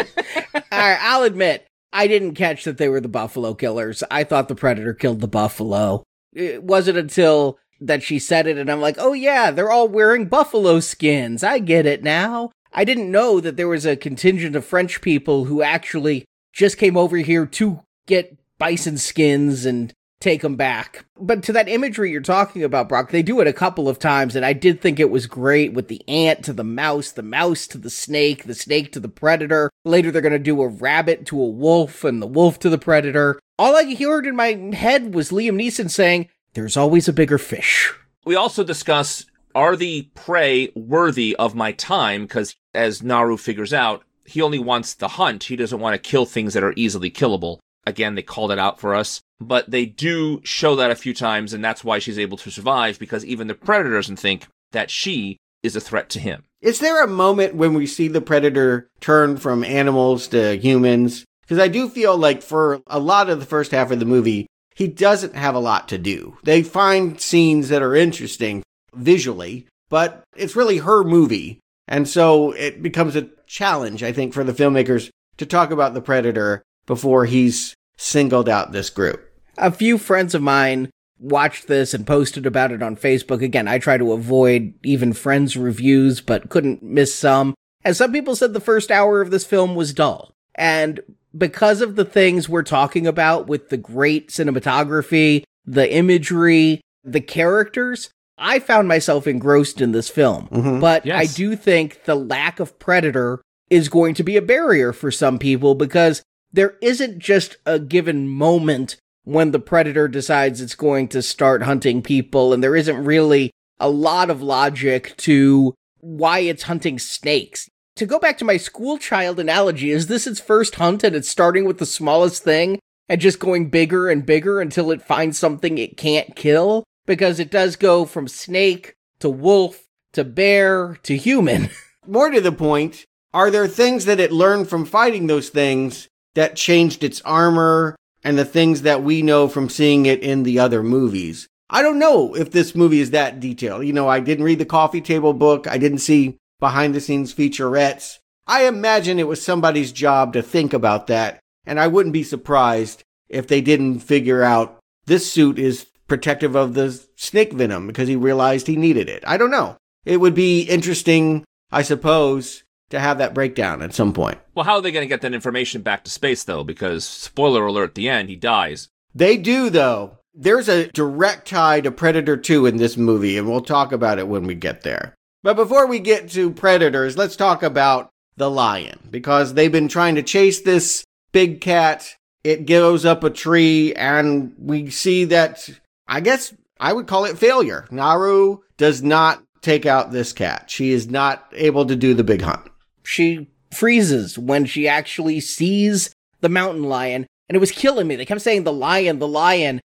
All right, I'll admit, I didn't catch that they were the buffalo killers. I thought the predator killed the buffalo. It wasn't until that she said it, and I'm like, oh yeah, they're all wearing buffalo skins. I get it now. I didn't know that there was a contingent of French people who actually just came over here to get bison skins and take them back. But to that imagery you're talking about, Brock, they do it a couple of times, and I did think it was great with the ant to the mouse to the snake to the predator. Later they're going to do a rabbit to a wolf, and the wolf to the predator. All I heard in my head was Liam Neeson saying, "There's always a bigger fish." We also discuss, are the prey worthy of my time? Because as Naru figures out, he only wants the hunt. He doesn't want to kill things that are easily killable. Again, they called it out for us. But they do show that a few times, and that's why she's able to survive, because even the Predator doesn't think that she is a threat to him. Is there a moment when we see the Predator turn from animals to humans? Because I do feel like for a lot of the first half of the movie, he doesn't have a lot to do. They find scenes that are interesting visually, but it's really her movie. And so it becomes a challenge, I think, for the filmmakers to talk about the Predator before he's singled out this group. A few friends of mine watched this and posted about it on Facebook. Again, I try to avoid even friends' reviews, but couldn't miss some. And some people said the first hour of this film was dull. And because of the things we're talking about with the great cinematography, the imagery, the characters, I found myself engrossed in this film. Mm-hmm. But yes, I do think the lack of Predator is going to be a barrier for some people, because there isn't just a given moment when the Predator decides it's going to start hunting people, and there isn't really a lot of logic to why it's hunting snakes. To go back to my school child analogy, is this its first hunt and it's starting with the smallest thing and just going bigger and bigger until it finds something it can't kill? Because it does go from snake to wolf to bear to human. More to the point, are there things that it learned from fighting those things that changed its armor and the things that we know from seeing it in the other movies? I don't know if this movie is that detailed. You know, I didn't read the coffee table book. I didn't see behind-the-scenes featurettes. I imagine it was somebody's job to think about that, and I wouldn't be surprised if they didn't figure out this suit is protective of the snake venom because he realized he needed it. I don't know. It would be interesting, I suppose, to have that breakdown at some point. Well, how are they going to get that information back to space, though? Because, spoiler alert, at the end, he dies. They do, though. There's a direct tie to Predator 2 in this movie, and we'll talk about it when we get there. But before we get to Predators, let's talk about the lion, because they've been trying to chase this big cat. It goes up a tree, and we see that, I guess I would call it failure. Naru does not take out this cat. She is not able to do the big hunt. She freezes when she actually sees the mountain lion, and it was killing me. They kept saying, the lion,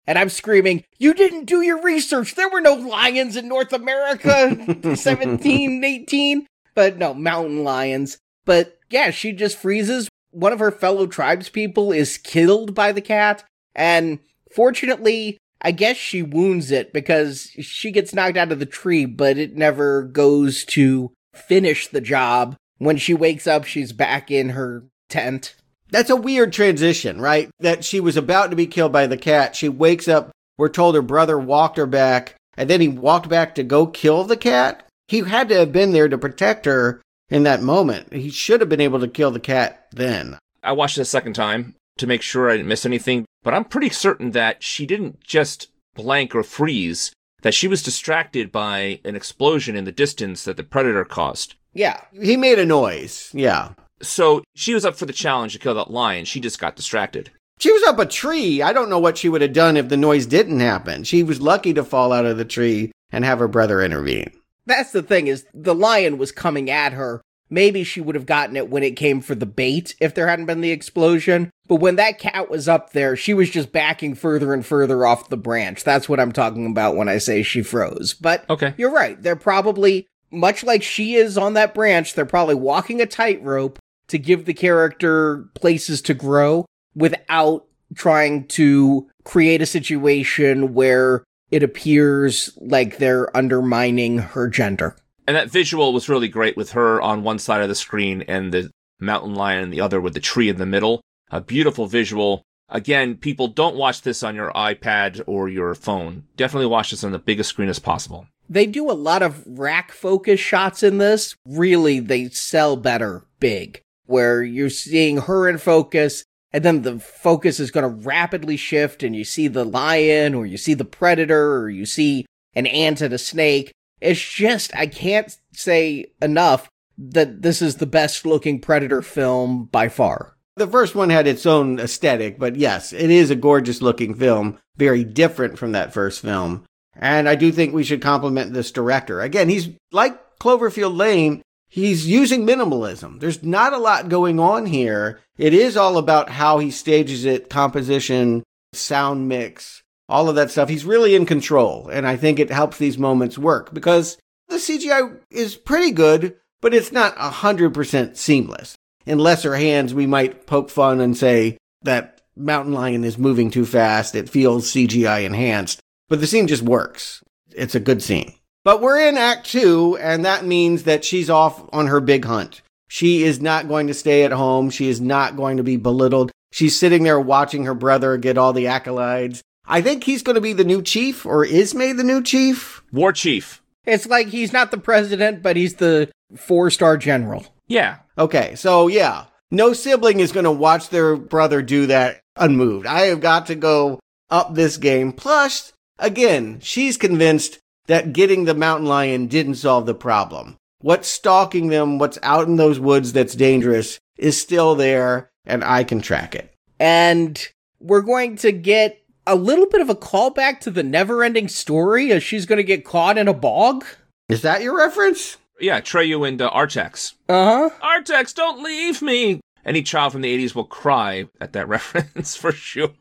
and I'm screaming, you didn't do your research! There were no lions in North America 1718! But no, mountain lions. But yeah, she just freezes. One of her fellow tribespeople is killed by the cat, and fortunately, I guess she wounds it because she gets knocked out of the tree, but it never goes to finish the job. When she wakes up, she's back in her tent. That's a weird transition, right? That she was about to be killed by the cat. She wakes up. We're told her brother walked her back, and then he walked back to go kill the cat. He had to have been there to protect her in that moment. He should have been able to kill the cat then. I watched it a second time to make sure I didn't miss anything, but I'm pretty certain that she didn't just blank or freeze, that she was distracted by an explosion in the distance that the Predator caused. Yeah, he made a noise, yeah. So she was up for the challenge to kill that lion. She just got distracted. She was up a tree. I don't know what she would have done if the noise didn't happen. She was lucky to fall out of the tree and have her brother intervene. That's the thing, is the lion was coming at her. Maybe she would have gotten it when it came for the bait if there hadn't been the explosion. But when that cat was up there, she was just backing further and further off the branch. That's what I'm talking about when I say she froze. But okay, you're right. They're probably, much like she is on that branch, they're probably walking a tightrope to give the character places to grow without trying to create a situation where it appears like they're undermining her gender. And that visual was really great with her on one side of the screen and the mountain lion on the other with the tree in the middle. A beautiful visual. Again, people, don't watch this on your iPad or your phone. Definitely watch this on the biggest screen as possible. They do a lot of rack focus shots in this. Really, they sell better big, where you're seeing her in focus And then the focus is going to rapidly shift and you see the lion or you see the predator or you see an ant and a snake. It's just, I can't say enough that this is the best looking Predator film by far. The first one had its own aesthetic, but yes, it is a gorgeous looking film, very different from that first film. And I do think we should compliment this director. Again, he's like Cloverfield Lane, he's using minimalism. There's not a lot going on here. It is all about how he stages it, composition, sound mix, all of that stuff. He's really in control, and I think it helps these moments work because the CGI is pretty good, but it's not 100% seamless. In lesser hands, we might poke fun and say that mountain lion is moving too fast. It feels CGI enhanced, but the scene just works. It's a good scene. But we're in Act 2, and that means that she's off on her big hunt. She is not going to stay at home. She is not going to be belittled. She's sitting there watching her brother get all the accolades. I think he's going to be the new chief, or is made the new chief? War chief. It's like he's not the president, but he's the 4-star general. Yeah. Okay, so yeah, no sibling is going to watch their brother do that unmoved. I have got to go up this game. Plus, again, she's convinced that getting the mountain lion didn't solve the problem. What's stalking them, what's out in those woods that's dangerous is still there, and I can track it. And we're going to get a little bit of a callback to the never-ending story as she's going to get caught in a bog. Is that your reference? Yeah, Treyu and Artax. Uh-huh. Artax, don't leave me! Any child from the 80s will cry at that reference, for sure.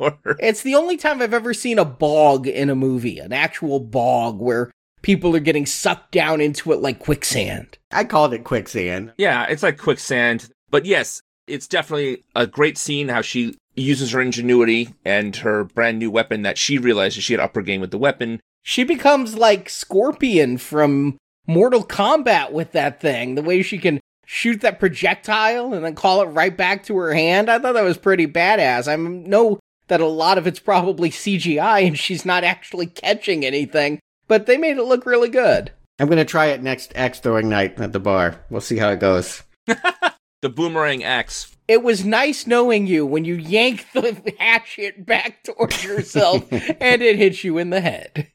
It's the only time I've ever seen a bog in a movie, an actual bog where people are getting sucked down into it like quicksand. I called it quicksand. Yeah, it's like quicksand. But yes, it's definitely a great scene how she uses her ingenuity and her brand new weapon that she realizes she had upped her game with the weapon. She becomes like Scorpion from Mortal Kombat with that thing, the way she can shoot that projectile and then call it right back to her hand. I thought that was pretty badass. I know that a lot of it's probably CGI and she's not actually catching anything, but they made it look really good. I'm going to try it next axe throwing night at the bar. We'll see how it goes. The boomerang axe. It was nice knowing you when you yank the hatchet back towards yourself and it hits you in the head.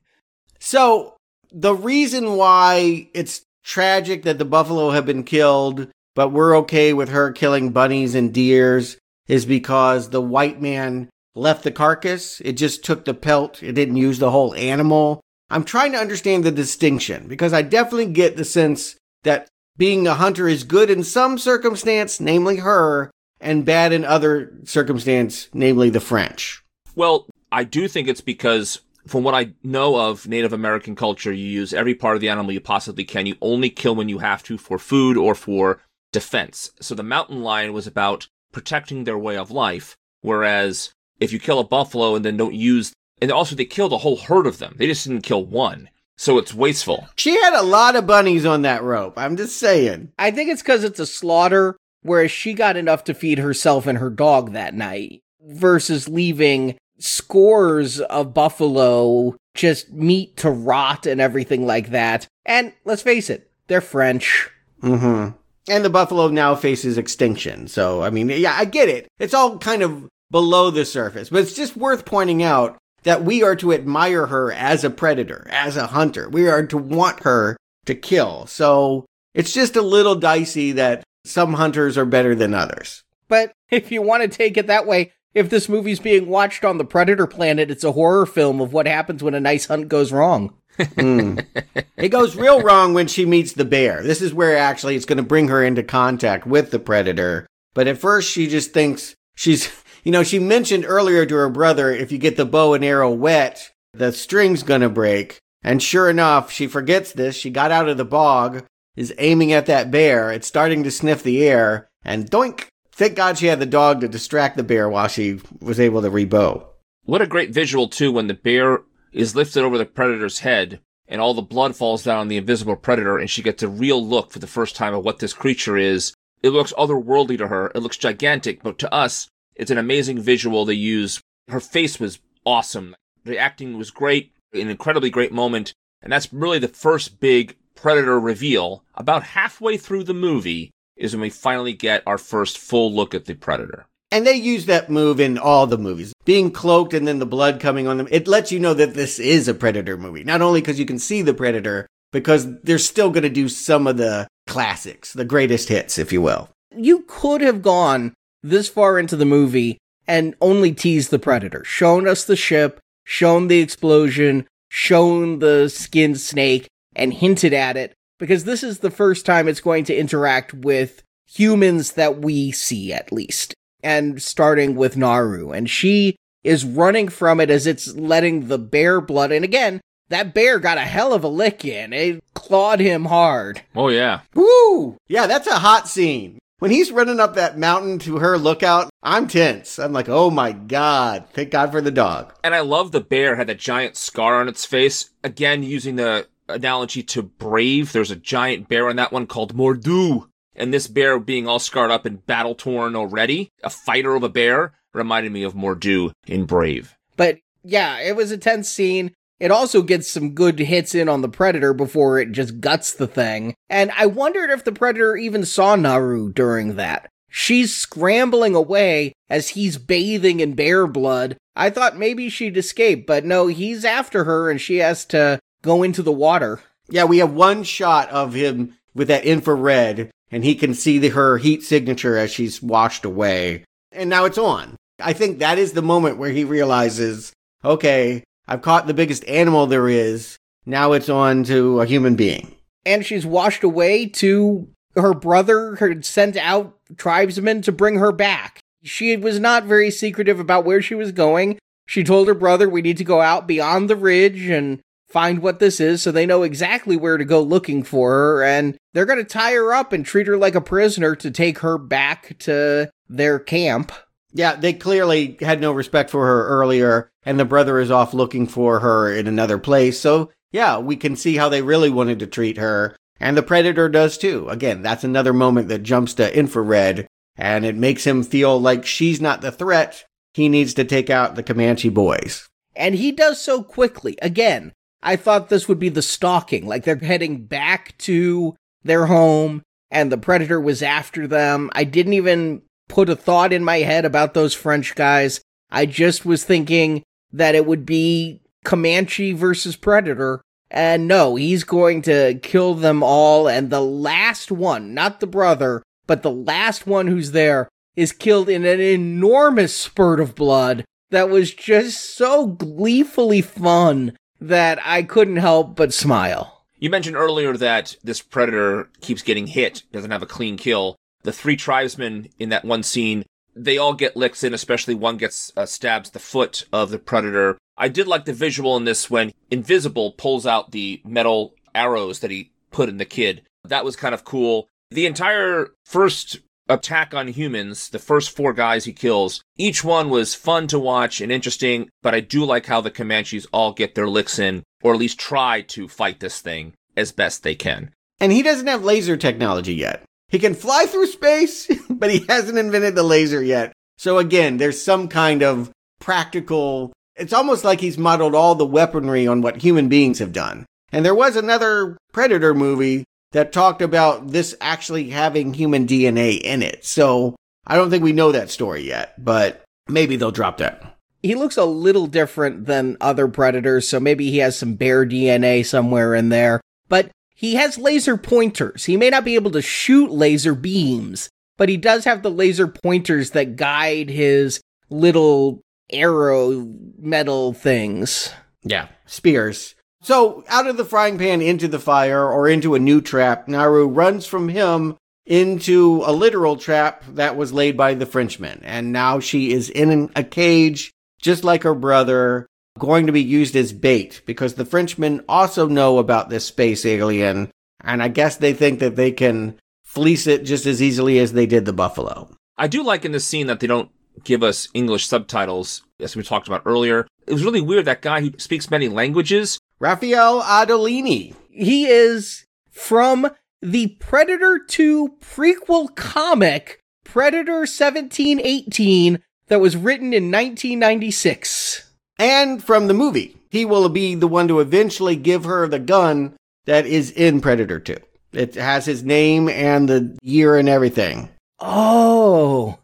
So the reason why it's tragic that the buffalo have been killed, but we're okay with her killing bunnies and deers, is because the white man left the carcass. It just took the pelt. It didn't use the whole animal. I'm trying to understand the distinction, because I definitely get the sense that being a hunter is good in some circumstance, namely her, and bad in other circumstance, namely the French. Well, I do think it's because, from what I know of Native American culture, you use every part of the animal you possibly can. You only kill when you have to for food or for defense. So the mountain lion was about protecting their way of life, whereas if you kill a buffalo and then don't use... And also they killed a whole herd of them. They just didn't kill one. So it's wasteful. She had a lot of bunnies on that rope. I'm just saying. I think it's because it's a slaughter, whereas she got enough to feed herself and her dog that night versus leaving scores of buffalo, just meat to rot and everything like that. And let's face it, they're French. Mm-hmm. And the buffalo now faces extinction. So, I mean, yeah, I get it. It's all kind of below the surface. But it's just worth pointing out that we are to admire her as a predator, as a hunter. We are to want her to kill. So it's just a little dicey that some hunters are better than others. But if you want to take it that way, if this movie's being watched on the Predator planet, it's a horror film of what happens when a nice hunt goes wrong. It goes real wrong when she meets the bear. This is where actually it's going to bring her into contact with the Predator. But at first she just thinks she's, you know, she mentioned earlier to her brother, if you get the bow and arrow wet, the string's going to break. And sure enough, she forgets this. She got out of the bog, is aiming at that bear. It's starting to sniff the air and doink. Thank God she had the dog to distract the bear while she was able to rebow. What a great visual, too, when the bear is lifted over the predator's head and all the blood falls down on the invisible predator and she gets a real look for the first time of what this creature is. It looks otherworldly to her. It looks gigantic, but to us, it's an amazing visual they use. Her face was awesome. The acting was great, an incredibly great moment, and that's really the first big predator reveal about halfway through the movie, is when we finally get our first full look at the Predator. And they use that move in all the movies. Being cloaked and then the blood coming on them. It lets you know that this is a Predator movie. Not only because you can see the Predator, because they're still going to do some of the classics, the greatest hits, if you will. You could have gone this far into the movie and only teased the Predator. Shown us the ship, shown the explosion, shown the skinned snake, and hinted at it. Because this is the first time it's going to interact with humans that we see, at least. And starting with Naru. And she is running from it as it's letting the bear blood. And again, that bear got a hell of a lick in. It clawed him hard. Oh, yeah. Woo! Yeah, that's a hot scene. When he's running up that mountain to her lookout, I'm tense. I'm like, oh my God. Thank God for the dog. And I love the bear had a giant scar on its face. Again, using the analogy to Brave, there's a giant bear on that one called Mordu. And this bear being all scarred up and battle-torn already, a fighter of a bear, reminded me of Mordu in Brave. But yeah, it was a tense scene. It also gets some good hits in on the Predator before it just guts the thing. And I wondered if the Predator even saw Naru during that. She's scrambling away as he's bathing in bear blood. I thought maybe she'd escape, but no, he's after her and she has to go into the water. Yeah, we have one shot of him with that infrared, and he can see her heat signature as she's washed away. And now it's on. I think that is the moment where he realizes, okay, I've caught the biggest animal there is. Now it's on to a human being. And she's washed away to her brother, her sent out tribesmen to bring her back. She was not very secretive about where she was going. She told her brother, we need to go out beyond the ridge and find what this is, so they know exactly where to go looking for her, and they're going to tie her up and treat her like a prisoner to take her back to their camp. Yeah, they clearly had no respect for her earlier, and the brother is off looking for her in another place, so yeah, we can see how they really wanted to treat her, and the Predator does too. Again, that's another moment that jumps to infrared, and it makes him feel like she's not the threat, he needs to take out the Comanche boys. And he does so quickly. Again, I thought this would be the stalking, like they're heading back to their home and the Predator was after them. I didn't even put a thought in my head about those French guys. I just was thinking that it would be Comanche versus Predator, and no, he's going to kill them all, and the last one, not the brother, but the last one who's there is killed in an enormous spurt of blood that was just so gleefully fun that I couldn't help but smile. You mentioned earlier that this Predator keeps getting hit, doesn't have a clean kill. The three tribesmen in that one scene, they all get licks in, especially one gets stabs the foot of the Predator. I did like the visual in this when Invisible pulls out the metal arrows that he put in the kid. That was kind of cool. The entire first attack on humans, the first four guys he kills, each one was fun to watch and interesting, but I do like how the Comanches all get their licks in, or at least try to fight this thing as best they can. And he doesn't have laser technology yet. He can fly through space, but he hasn't invented the laser yet. So again, there's some kind of practical, it's almost like he's modeled all the weaponry on what human beings have done. And there was another Predator movie that talked about this actually having human DNA in it. So I don't think we know that story yet, but maybe they'll drop that. He looks a little different than other Predators, so maybe he has some bear DNA somewhere in there. But he has laser pointers. He may not be able to shoot laser beams, but he does have the laser pointers that guide his little arrow metal things. Yeah, spears. So, out of the frying pan into the fire, or into a new trap, Naru runs from him into a literal trap that was laid by the Frenchman. And now she is in a cage, just like her brother, going to be used as bait, because the Frenchmen also know about this space alien, and I guess they think that they can fleece it just as easily as they did the buffalo. I do like in this scene that they don't give us English subtitles, as we talked about earlier. It was really weird, that guy who speaks many languages, Raphael Adelini. He is from the Predator 2 prequel comic, Predator 1718, that was written in 1996. And from the movie. He will be the one to eventually give her the gun that is in Predator 2. It has his name and the year and everything. Oh.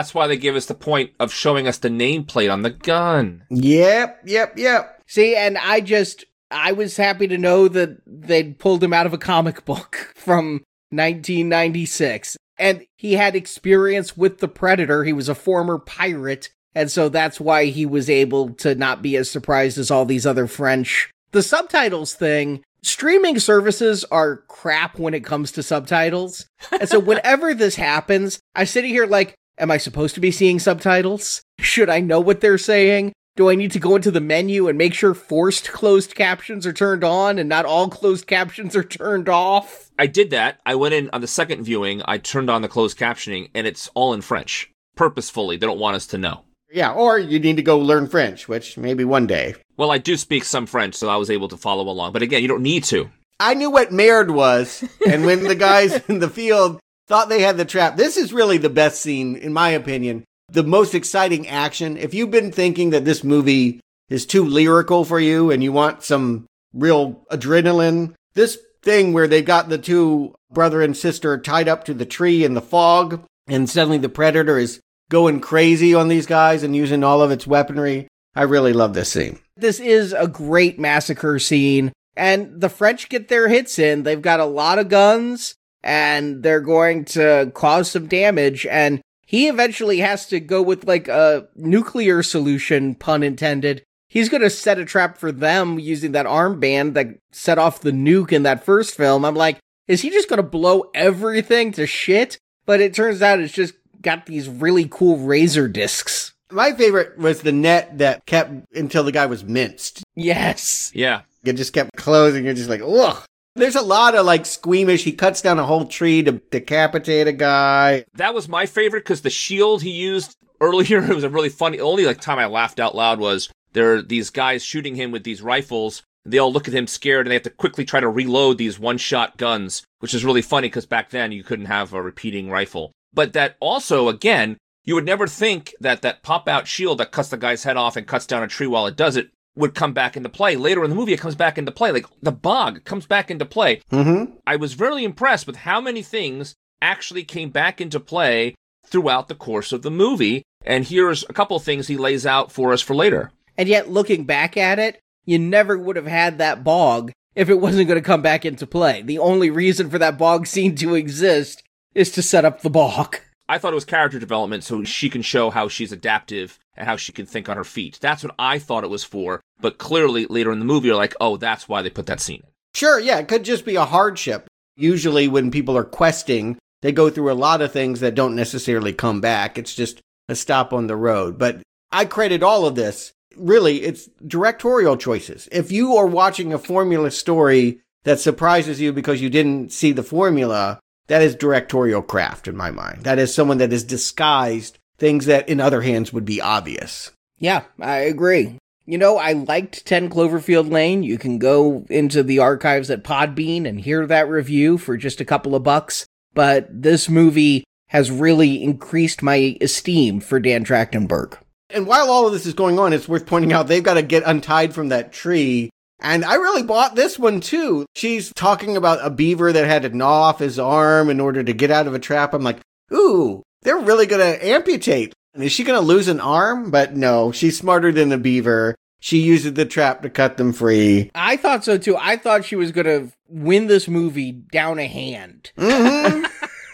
That's why they give us the point of showing us the nameplate on the gun. Yep. See, and I was happy to know that they'd pulled him out of a comic book from 1996. And he had experience with the Predator. He was a former pirate. And so that's why he was able to not be as surprised as all these other French. The subtitles thing, streaming services are crap when it comes to subtitles. And so whenever this happens, I'm sitting here like, am I supposed to be seeing subtitles? Should I know what they're saying? Do I need to go into the menu and make sure forced closed captions are turned on and not all closed captions are turned off? I did that. I went in on the second viewing. I turned on the closed captioning and it's all in French. Purposefully. They don't want us to know. Yeah, or you need to go learn French, which maybe one day. Well, I do speak some French, so I was able to follow along. But again, you don't need to. I knew what merde was, and when the guys in the field thought they had the trap, this is really the best scene, in my opinion, the most exciting action. If you've been thinking that this movie is too lyrical for you and you want some real adrenaline, this thing where they got the two brother and sister tied up to the tree in the fog, and suddenly the Predator is going crazy on these guys and using all of its weaponry. I really love this scene. This is a great massacre scene, and the French get their hits in. They've got a lot of guns, and they're going to cause some damage, and he eventually has to go with, like, a nuclear solution, pun intended. He's going to set a trap for them using that armband that set off the nuke in that first film. I'm like, is he just going to blow everything to shit? But it turns out it's just got these really cool razor discs. My favorite was the net that kept until the guy was minced. Yes. Yeah. It just kept closing. You're just like, ugh. There's a lot of like squeamish. He cuts down a whole tree to decapitate a guy. That was my favorite because the shield he used earlier, it was a really funny, only like time I laughed out loud was there are these guys shooting him with these rifles. They all look at him scared and they have to quickly try to reload these one-shot guns, which is really funny because back then you couldn't have a repeating rifle. But that also, again, you would never think that that pop-out shield that cuts the guy's head off and cuts down a tree while it does it would come back into play. Later in the movie, it comes back into play. Like, the bog comes back into play. Mm-hmm. I was really impressed with how many things actually came back into play throughout the course of the movie. And here's a couple of things he lays out for us for later. And yet, looking back at it, you never would have had that bog if it wasn't going to come back into play. The only reason for that bog scene to exist is to set up the balk. I thought it was character development so she can show how she's adaptive and how she can think on her feet. That's what I thought it was for, but clearly later in the movie you're like, oh, that's why they put that scene in. Sure, yeah, it could just be a hardship. Usually when people are questing, they go through a lot of things that don't necessarily come back. It's just a stop on the road. But I credit all of this. Really, it's directorial choices. If you are watching a formula story that surprises you because you didn't see the formula, that is directorial craft in my mind. That is someone that has disguised things that in other hands would be obvious. Yeah, I agree. You know, I liked 10 Cloverfield Lane. You can go into the archives at Podbean and hear that review for just a couple of bucks. But this movie has really increased my esteem for Dan Trachtenberg. And while all of this is going on, it's worth pointing out they've got to get untied from that tree. And I really bought this one, too. She's talking about a beaver that had to gnaw off his arm in order to get out of a trap. I'm like, ooh, they're really going to amputate. Is she going to lose an arm? But no, she's smarter than the beaver. She uses the trap to cut them free. I thought so, too. I thought she was going to win this movie down a hand. Mm-hmm.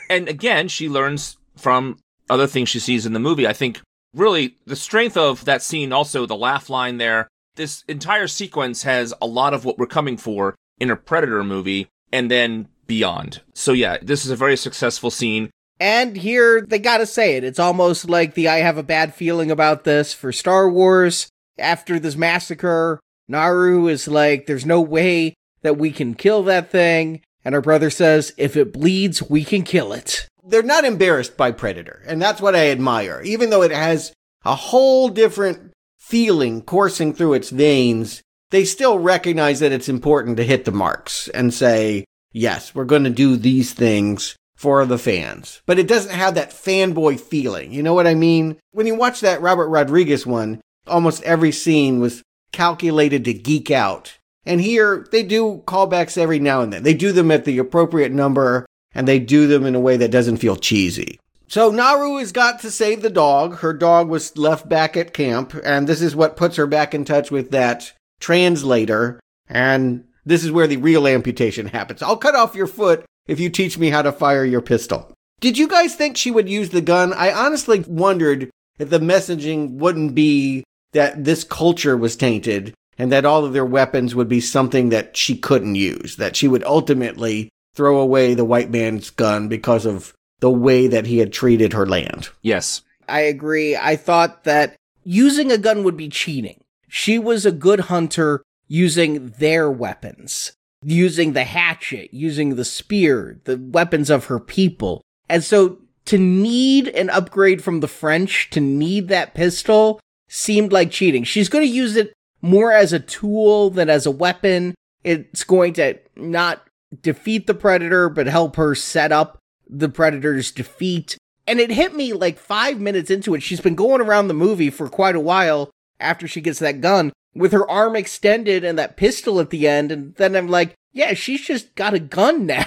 And again, she learns from other things she sees in the movie. I think really the strength of that scene, also the laugh line there. This entire sequence has a lot of what we're coming for in a Predator movie and then beyond. So yeah, this is a very successful scene. And here, they gotta say it, it's almost like the I have a bad feeling about this for Star Wars. After this massacre, Naru is like, there's no way that we can kill that thing. And her brother says, if it bleeds, we can kill it. They're not embarrassed by Predator. And that's what I admire. Even though it has a whole different feeling coursing through its veins, they still recognize that it's important to hit the marks and say, yes, we're going to do these things for the fans. But it doesn't have that fanboy feeling. You know what I mean? When you watch that Robert Rodriguez one, almost every scene was calculated to geek out. And here, they do callbacks every now and then. They do them at the appropriate number, and they do them in a way that doesn't feel cheesy. So Naru has got to save the dog. Her dog was left back at camp, and this is what puts her back in touch with that translator. And this is where the real amputation happens. I'll cut off your foot if you teach me how to fire your pistol. Did you guys think she would use the gun? I honestly wondered if the messaging wouldn't be that this culture was tainted and that all of their weapons would be something that she couldn't use, that she would ultimately throw away the white man's gun because of the way that he had treated her land. Yes. I agree. I thought that using a gun would be cheating. She was a good hunter using their weapons, using the hatchet, using the spear, the weapons of her people. And so to need an upgrade from the French, to need that pistol, seemed like cheating. She's going to use it more as a tool than as a weapon. It's going to not defeat the Predator, but help her set up the Predator's defeat. And it hit me like 5 minutes into it. She's been going around the movie for quite a while after she gets that gun, with her arm extended and that pistol at the end. And then I'm like, yeah, she's just got a gun now.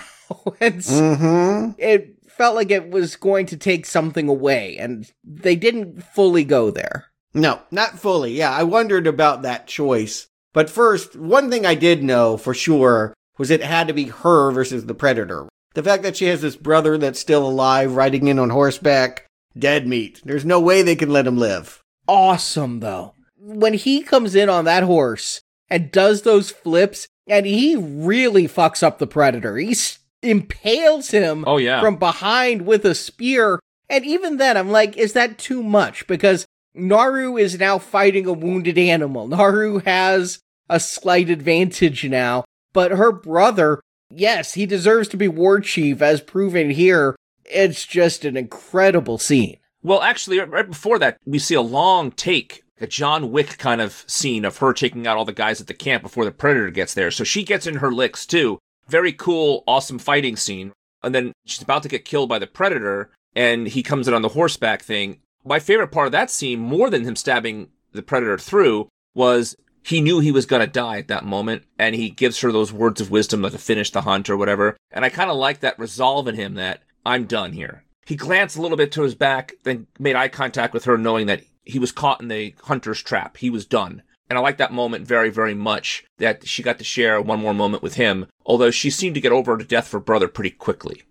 And It felt like it was going to take something away, and they didn't fully go there. No, not fully. Yeah, I wondered about that choice. But first, one thing I did know for sure was it had to be her versus the Predator. The fact that she has this brother that's still alive riding in on horseback, dead meat. There's no way they can let him live. Awesome, though. When he comes in on that horse and does those flips, and he really fucks up the Predator. He impales him from behind with a spear. And even then, I'm like, is that too much? Because Naru is now fighting a wounded animal. Naru has a slight advantage now. But her brother, yes, he deserves to be war chief, as proven here. It's just an incredible scene. Well, actually, right before that, we see a long take, a John Wick kind of scene of her taking out all the guys at the camp before the Predator gets there. So she gets in her licks, too. Very cool, awesome fighting scene. And then she's about to get killed by the Predator, and he comes in on the horseback thing. My favorite part of that scene, more than him stabbing the Predator through, was he knew he was going to die at that moment, and he gives her those words of wisdom, like to finish the hunt or whatever. And I kind of like that resolve in him that I'm done here. He glanced a little bit to his back, then made eye contact with her, knowing that he was caught in the hunter's trap. He was done. And I like that moment very, very much, that she got to share one more moment with him, although she seemed to get over to death for brother pretty quickly.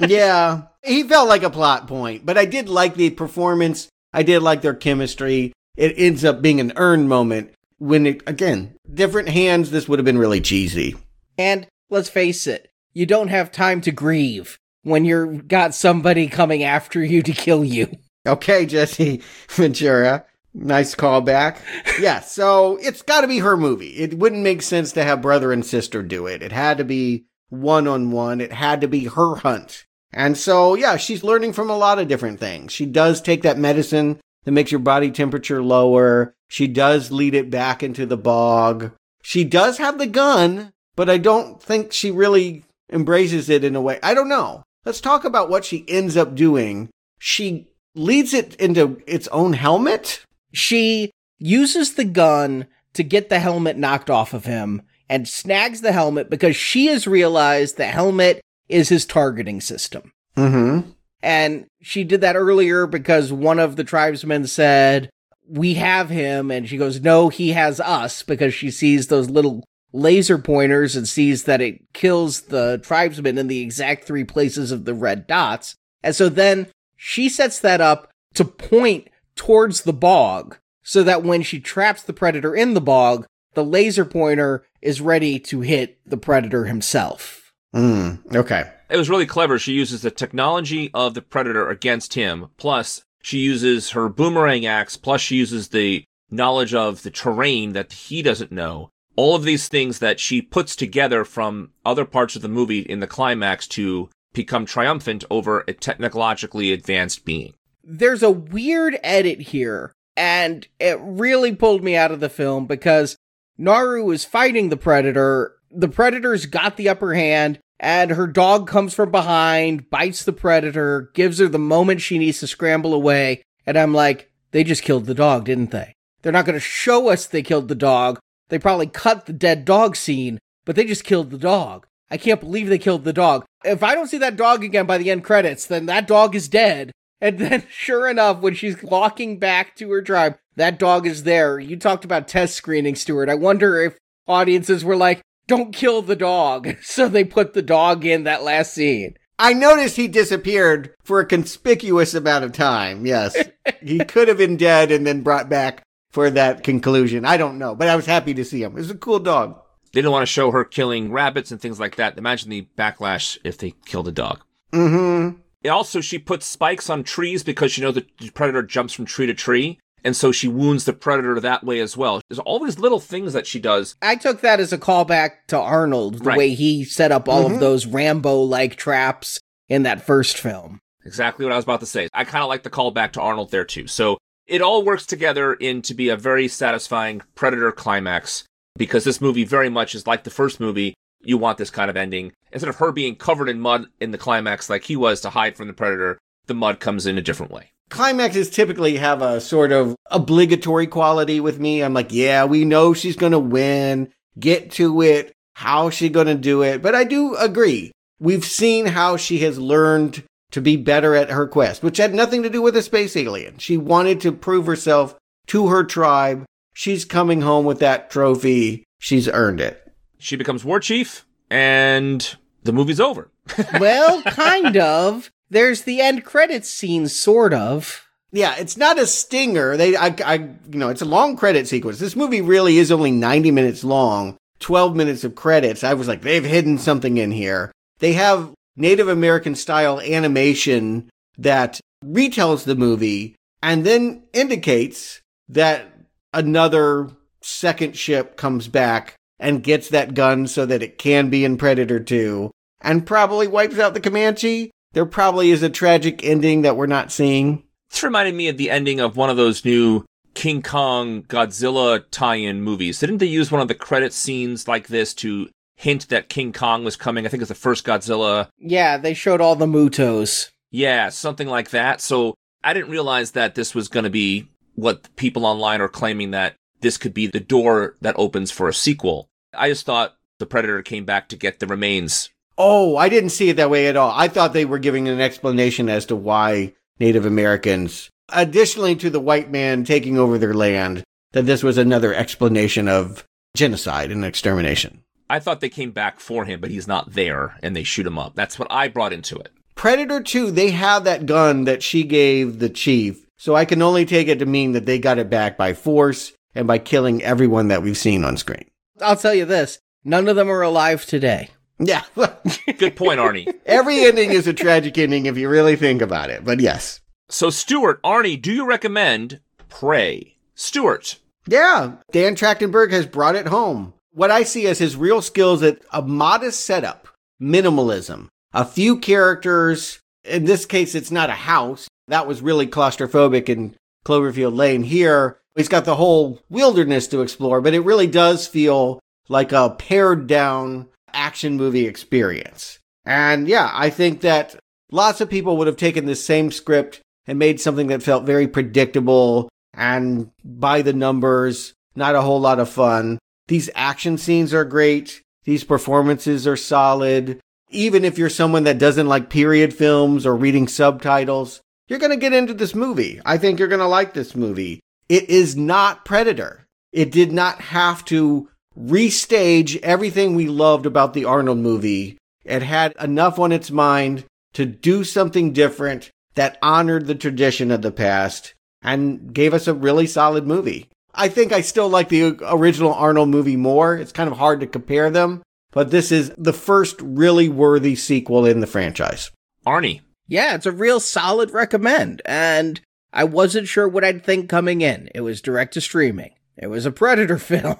Yeah, he felt like a plot point, but I did like the performance. I did like their chemistry. It ends up being an earned moment when, again, different hands, this would have been really cheesy. And let's face it, you don't have time to grieve when you've got somebody coming after you to kill you. Okay, Jesse Ventura. Nice callback. Yeah, so it's got to be her movie. It wouldn't make sense to have brother and sister do it. It had to be one-on-one. It had to be her hunt. And so, yeah, she's learning from a lot of different things. She does take that medicine that makes your body temperature lower. She does lead it back into the bog. She does have the gun, but I don't think she really embraces it in a way. I don't know. Let's talk about what she ends up doing. She leads it into its own helmet. She uses the gun to get the helmet knocked off of him and snags the helmet because she has realized the helmet is his targeting system. Mm-hmm. And she did that earlier because one of the tribesmen said, "We have him." And she goes, "No, he has us," because she sees those little laser pointers and sees that it kills the tribesmen in the exact three places of the red dots. And so then she sets that up to point towards the bog, so that when she traps the Predator in the bog, the laser pointer is ready to hit the Predator himself. Okay. It was really clever. She uses the technology of the Predator against him, plus she uses her boomerang axe, plus she uses the knowledge of the terrain that he doesn't know. All of these things that she puts together from other parts of the movie in the climax to become triumphant over a technologically advanced being. There's a weird edit here, and it really pulled me out of the film because Naru is fighting the Predator. The Predator's got the upper hand, and her dog comes from behind, bites the Predator, gives her the moment she needs to scramble away, and I'm like, they just killed the dog, didn't they? They're not going to show us they killed the dog. They probably cut the dead dog scene, but they just killed the dog. I can't believe they killed the dog. If I don't see that dog again by the end credits, then that dog is dead. And then, sure enough, when she's walking back to her tribe, that dog is there. You talked about test screening, Stuart. I wonder if audiences were like, don't kill the dog. So they put the dog in that last scene. I noticed he disappeared for a conspicuous amount of time, yes. He could have been dead and then brought back for that conclusion. I don't know, but I was happy to see him. It was a cool dog. They didn't want to show her killing rabbits and things like that. Imagine the backlash if they killed a dog. Mm-hmm. And also, she puts spikes on trees because, you know, the predator jumps from tree to tree. And so she wounds the predator that way as well. There's all these little things that she does. I took that as a callback to Arnold, the way he set up all of those Rambo-like traps in that first film. Exactly what I was about to say. I kind of like the callback to Arnold there, too. So it all works together to be a very satisfying predator climax, because this movie very much is like the first movie. You want this kind of ending. Instead of her being covered in mud in the climax like he was to hide from the predator, the mud comes in a different way. Climaxes typically have a sort of obligatory quality with me. I'm like, yeah, we know she's going to win. Get to it. How's she going to do it? But I do agree. We've seen how she has learned to be better at her quest, which had nothing to do with a space alien. She wanted to prove herself to her tribe. She's coming home with that trophy. She's earned it. She becomes war chief, and the movie's over. Well, kind of. There's the end credits scene, sort of. Yeah, it's not a stinger. It's a long credit sequence. This movie really is only 90 minutes long, 12 minutes of credits. I was like, they've hidden something in here. They have Native American-style animation that retells the movie and then indicates that another second ship comes back and gets that gun so that it can be in Predator 2, and probably wipes out the Comanche. There probably is a tragic ending that we're not seeing. This reminded me of the ending of one of those new King Kong Godzilla tie-in movies. Didn't they use one of the credit scenes like this to hint that King Kong was coming? I think it's the first Godzilla. Yeah, they showed all the Mutos. Yeah, something like that. So I didn't realize that this was going to be what people online are claiming, that this could be the door that opens for a sequel. I just thought the Predator came back to get the remains. Oh, I didn't see it that way at all. I thought they were giving an explanation as to why Native Americans, additionally to the white man taking over their land, that this was another explanation of genocide and extermination. I thought they came back for him, but he's not there, and they shoot him up. That's what I brought into it. Predator 2, they have that gun that she gave the chief, so I can only take it to mean that they got it back by force and by killing everyone that we've seen on screen. I'll tell you this, none of them are alive today. Yeah. Good point, Arnie. Every ending is a tragic ending if you really think about it, but yes. So, Stuart, Arnie, do you recommend Prey? Stuart. Yeah. Dan Trachtenberg has brought it home. What I see as his real skills at a modest setup, minimalism, a few characters. In this case, it's not a house. That was really claustrophobic in Cloverfield Lane. Here, he's got the whole wilderness to explore, but it really does feel like a pared-down action movie experience. And yeah, I think that lots of people would have taken this same script and made something that felt very predictable and by the numbers, not a whole lot of fun. These action scenes are great. These performances are solid. Even if you're someone that doesn't like period films or reading subtitles, you're going to get into this movie. I think you're going to like this movie. It is not Predator. It did not have to restage everything we loved about the Arnold movie. It had enough on its mind to do something different that honored the tradition of the past and gave us a really solid movie. I think I still like the original Arnold movie more. It's kind of hard to compare them, but this is the first really worthy sequel in the franchise. Arnie. Yeah, it's a real solid recommend, and I wasn't sure what I'd think coming in. It was direct to streaming. It was a Predator film,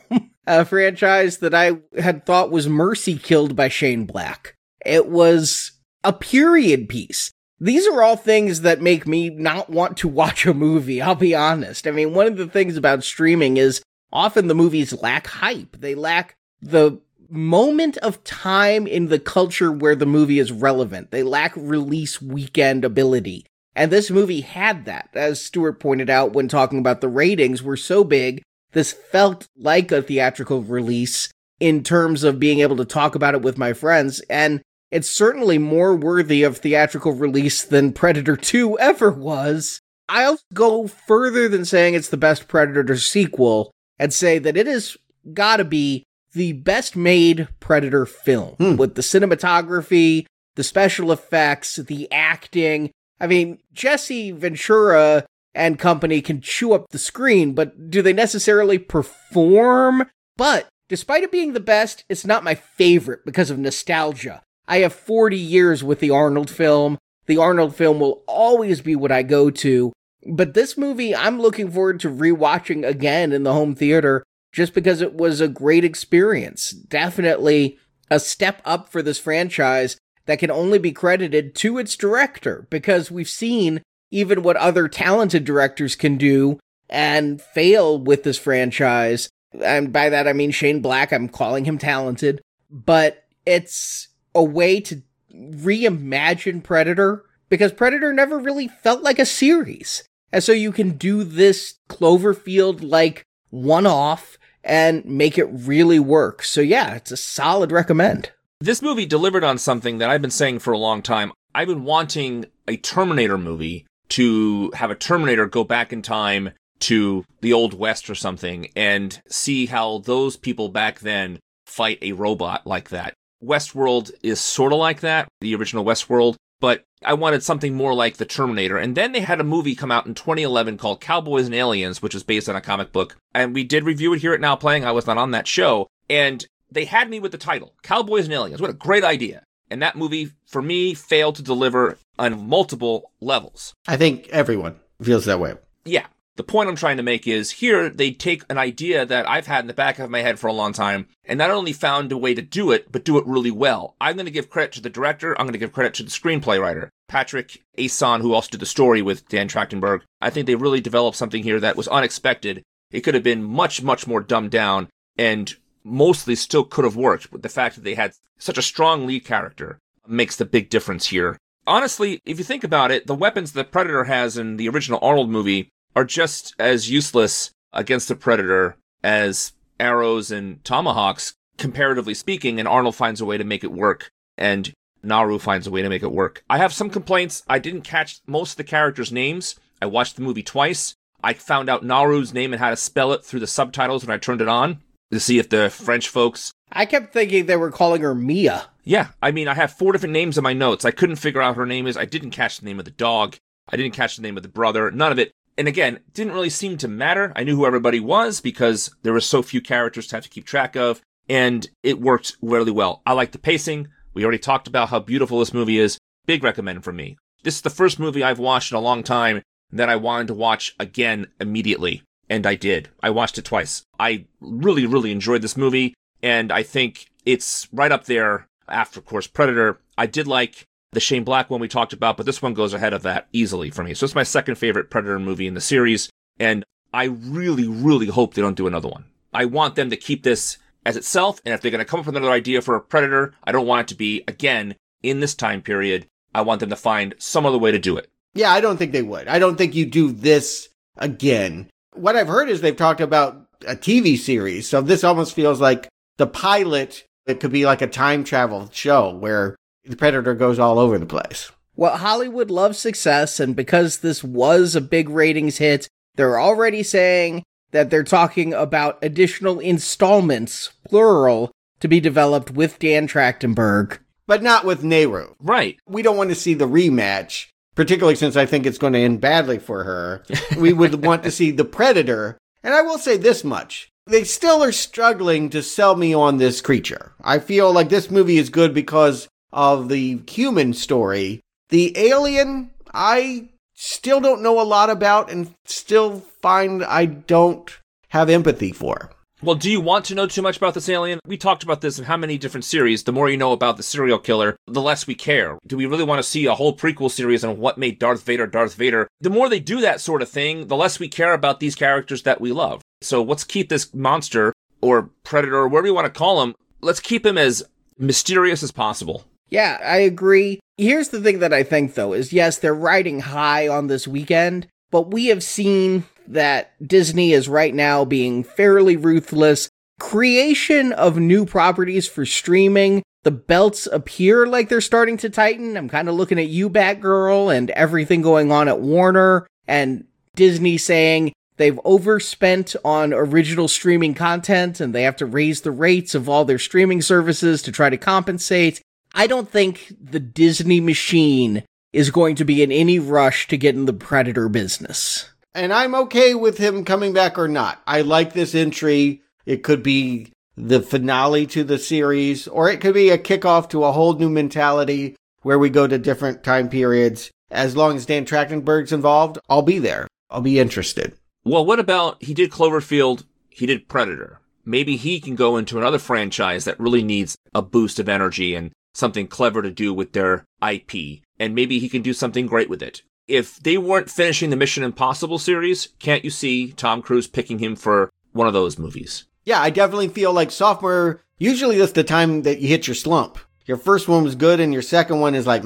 a franchise that I had thought was mercy killed by Shane Black. It was a period piece. These are all things that make me not want to watch a movie, I'll be honest. I mean, one of the things about streaming is often the movies lack hype. They lack the moment of time in the culture where the movie is relevant. They lack release weekend ability. And this movie had that. As Stuart pointed out when talking about the ratings were so big, this felt like a theatrical release in terms of being able to talk about it with my friends. And It's certainly more worthy of theatrical release than Predator 2 ever was. I'll go further than saying it's the best Predator sequel and say that it has got to be the best made Predator film, with the cinematography, the special effects, the acting. I mean, Jesse Ventura and company can chew up the screen, but do they necessarily perform? But despite it being the best, it's not my favorite because of nostalgia. I have 40 years with the Arnold film. The Arnold film will always be what I go to, but this movie I'm looking forward to rewatching again in the home theater just because it was a great experience. Definitely a step up for this franchise that can only be credited to its director, because we've seen even what other talented directors can do and fail with this franchise. And by that I mean Shane Black. I'm calling him talented, but it's a way to reimagine Predator, because Predator never really felt like a series. And so you can do this Cloverfield-like one-off and make it really work. So yeah, it's a solid recommend. This movie delivered on something that I've been saying for a long time. I've been wanting a Terminator movie to have a Terminator go back in time to the Old West or something and see how those people back then fight a robot like that. Westworld is sort of like that, the original Westworld, but I wanted something more like the Terminator. And then they had a movie come out in 2011 called Cowboys and Aliens, which is based on a comic book. And we did review it here at Now Playing. I was not on that show. And they had me with the title, Cowboys and Aliens. What a great idea. And that movie, for me, failed to deliver on multiple levels. I think everyone feels that way. Yeah. The point I'm trying to make is here they take an idea that I've had in the back of my head for a long time and not only found a way to do it, but do it really well. I'm going to give credit to the director. I'm going to give credit to the screenplay writer, Patrick Ason, who also did the story with Dan Trachtenberg. I think they really developed something here that was unexpected. It could have been much, much more dumbed down and mostly still could have worked, but the fact that they had such a strong lead character makes the big difference here. Honestly, if you think about it, the weapons the Predator has in the original Arnold movie are just as useless against the Predator as arrows and tomahawks, comparatively speaking, and Arnold finds a way to make it work, and Naru finds a way to make it work. I have some complaints. I didn't catch most of the characters' names. I watched the movie twice. I found out Naru's name and how to spell it through the subtitles when I turned it on to see if the French folks... I kept thinking they were calling her Mia. Yeah, I mean, I have 4 different names in my notes. I couldn't figure out her name is. I didn't catch the name of the dog. I didn't catch the name of the brother. None of it. And again, didn't really seem to matter. I knew who everybody was because there were so few characters to have to keep track of, and it worked really well. I like the pacing. We already talked about how beautiful this movie is. Big recommend from me. This is the first movie I've watched in a long time that I wanted to watch again immediately, and I did. I watched it twice. I really, really enjoyed this movie, and I think it's right up there after, of course, Predator. I did like the Shane Black one we talked about, but this one goes ahead of that easily for me. So it's my second favorite Predator movie in the series, and I really, really hope they don't do another one. I want them to keep this as itself, and if they're going to come up with another idea for a Predator, I don't want it to be, again, in this time period. I want them to find some other way to do it. Yeah, I don't think they would. I don't think you do this again. What I've heard is they've talked about a TV series, so this almost feels like the pilot. It could be like a time travel show where the Predator goes all over the place. Well, Hollywood loves success, and because this was a big ratings hit, they're already saying that they're talking about additional installments, plural, to be developed with Dan Trachtenberg. But not with Naru. Right. We don't want to see the rematch, particularly since I think it's going to end badly for her. We would want to see the Predator. And I will say this much. They still are struggling to sell me on this creature. I feel like this movie is good because of the human story. The alien, I still don't know a lot about and still find I don't have empathy for. Well, do you want to know too much about this alien? We talked about this in how many different series. The more you know about the serial killer, the less we care. Do we really want to see a whole prequel series on what made Darth Vader Darth Vader? The more they do that sort of thing, the less we care about these characters that we love. So let's keep this monster or Predator or whatever you want to call him, let's keep him as mysterious as possible. Yeah, I agree. Here's the thing that I think, though, is yes, they're riding high on this weekend, but we have seen that Disney is right now being fairly ruthless creation of new properties for streaming. The belts appear like they're starting to tighten. I'm kind of looking at you, Batgirl, and everything going on at Warner and Disney saying they've overspent on original streaming content and they have to raise the rates of all their streaming services to try to compensate. I don't think the Disney machine is going to be in any rush to get in the Predator business. And I'm okay with him coming back or not. I like this entry. It could be the finale to the series, or it could be a kickoff to a whole new mentality where we go to different time periods. As long as Dan Trachtenberg's involved, I'll be there. I'll be interested. Well, what about, he did Cloverfield, he did Predator. Maybe he can go into another franchise that really needs a boost of energy and something clever to do with their IP. And maybe he can do something great with it. If they weren't finishing the Mission Impossible series, can't you see Tom Cruise picking him for one of those movies? Yeah, I definitely feel like sophomore, usually that's the time that you hit your slump. Your first one was good and your second one is like,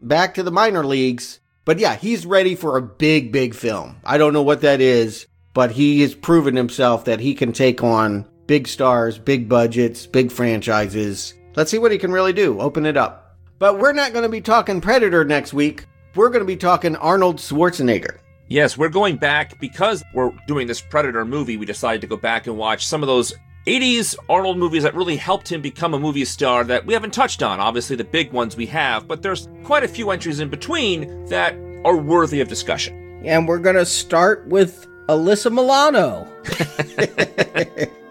back to the minor leagues. But yeah, he's ready for a big, big film. I don't know what that is, but he has proven himself that he can take on big stars, big budgets, big franchises. Let's see what he can really do. Open it up. But we're not going to be talking Predator next week. We're going to be talking Arnold Schwarzenegger. Yes, we're going back because we're doing this Predator movie. We decided to go back and watch some of those 80s Arnold movies that really helped him become a movie star that we haven't touched on. Obviously, the big ones we have, but there's quite a few entries in between that are worthy of discussion. And we're going to start with Alyssa Milano.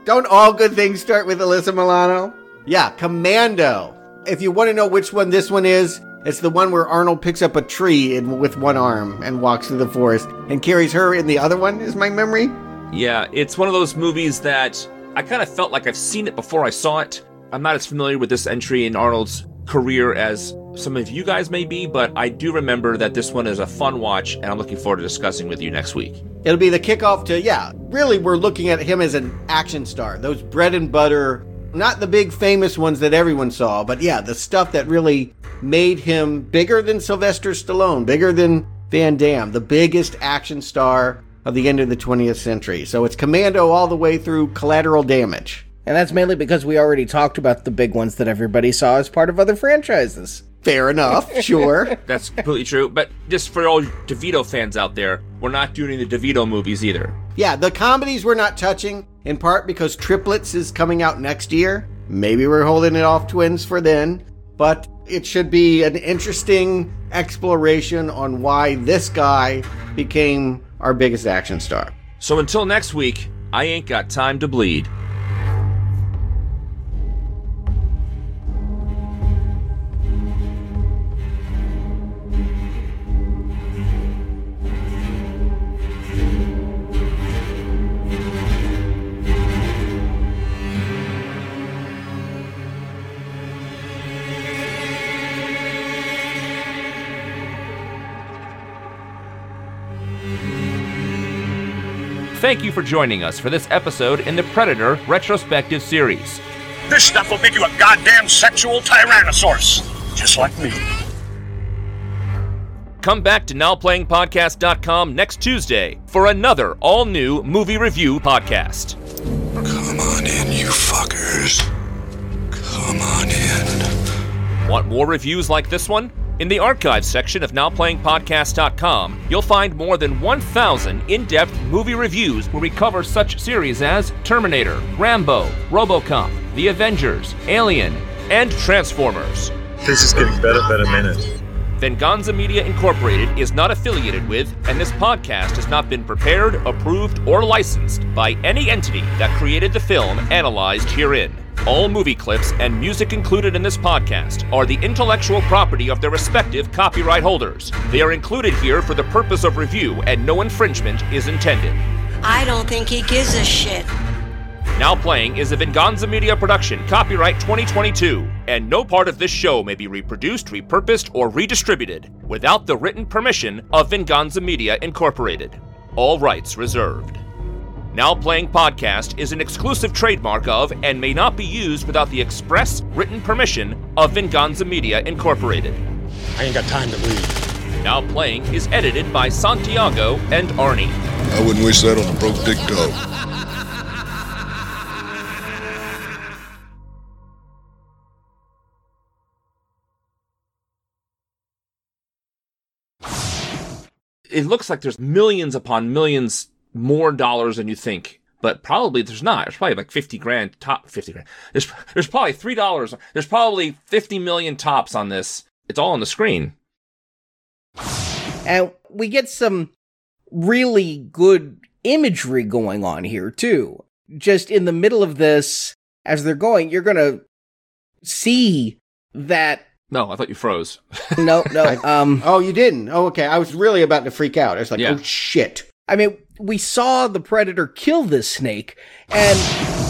Don't all good things start with Alyssa Milano? Yeah, Commando. If you want to know which one this one is, it's the one where Arnold picks up a tree with one arm and walks through the forest and carries her in the other one, is my memory. Yeah, it's one of those movies that I kind of felt like I've seen it before I saw it. I'm not as familiar with this entry in Arnold's career as some of you guys may be, but I do remember that this one is a fun watch, and I'm looking forward to discussing with you next week. It'll be the kickoff to, really we're looking at him as an action star, those bread and butter. Not the big famous ones that everyone saw, but yeah, the stuff that really made him bigger than Sylvester Stallone, bigger than Van Damme, the biggest action star of the end of the 20th century. So it's Commando all the way through Collateral Damage. And that's mainly because we already talked about the big ones that everybody saw as part of other franchises. Fair enough, sure. That's completely true. But just for all DeVito fans out there, we're not doing the DeVito movies either. Yeah, the comedies we're not touching, in part because Triplets is coming out next year. Maybe we're holding it off Twins for then. But it should be an interesting exploration on why this guy became our biggest action star. So until next week, I ain't got time to bleed. Thank you for joining us for this episode in the Predator Retrospective Series. This stuff will make you a goddamn sexual tyrannosaurus, just like me. Come back to NowPlayingPodcast.com next Tuesday for another all-new movie review podcast. Come on in, you fuckers. Come on in. Want more reviews like this one? In the archives section of NowPlayingPodcast.com, you'll find more than 1,000 in-depth movie reviews where we cover such series as Terminator, Rambo, RoboCop, The Avengers, Alien, and Transformers. This is getting better by the minute. Venganza Media Incorporated is not affiliated with, and this podcast has not been prepared, approved, or licensed by any entity that created the film analyzed herein. All movie clips and music included in this podcast are the intellectual property of their respective copyright holders. They are included here for the purpose of review, and no infringement is intended. I don't think he gives a shit. Now Playing is a Venganza Media production, copyright 2022, and no part of this show may be reproduced, repurposed, or redistributed without the written permission of Venganza Media Incorporated. All rights reserved. Now Playing Podcast is an exclusive trademark of and may not be used without the express written permission of Venganza Media Incorporated. I ain't got time to leave. Now Playing is edited by Santiago and Arnie. I wouldn't wish that on a broke dick dog. It looks like there's millions upon millions more dollars than you think. But probably there's not. There's probably like 50 grand, top 50 grand. There's probably $3. There's probably 50 million tops on this. It's all on the screen. And we get some really good imagery going on here, too. Just in the middle of this, as they're going, you're going to see that... No, I thought you froze. No. Oh, you didn't? Oh, okay. I was really about to freak out. I was like, Oh, shit. I mean, we saw the Predator kill this snake, and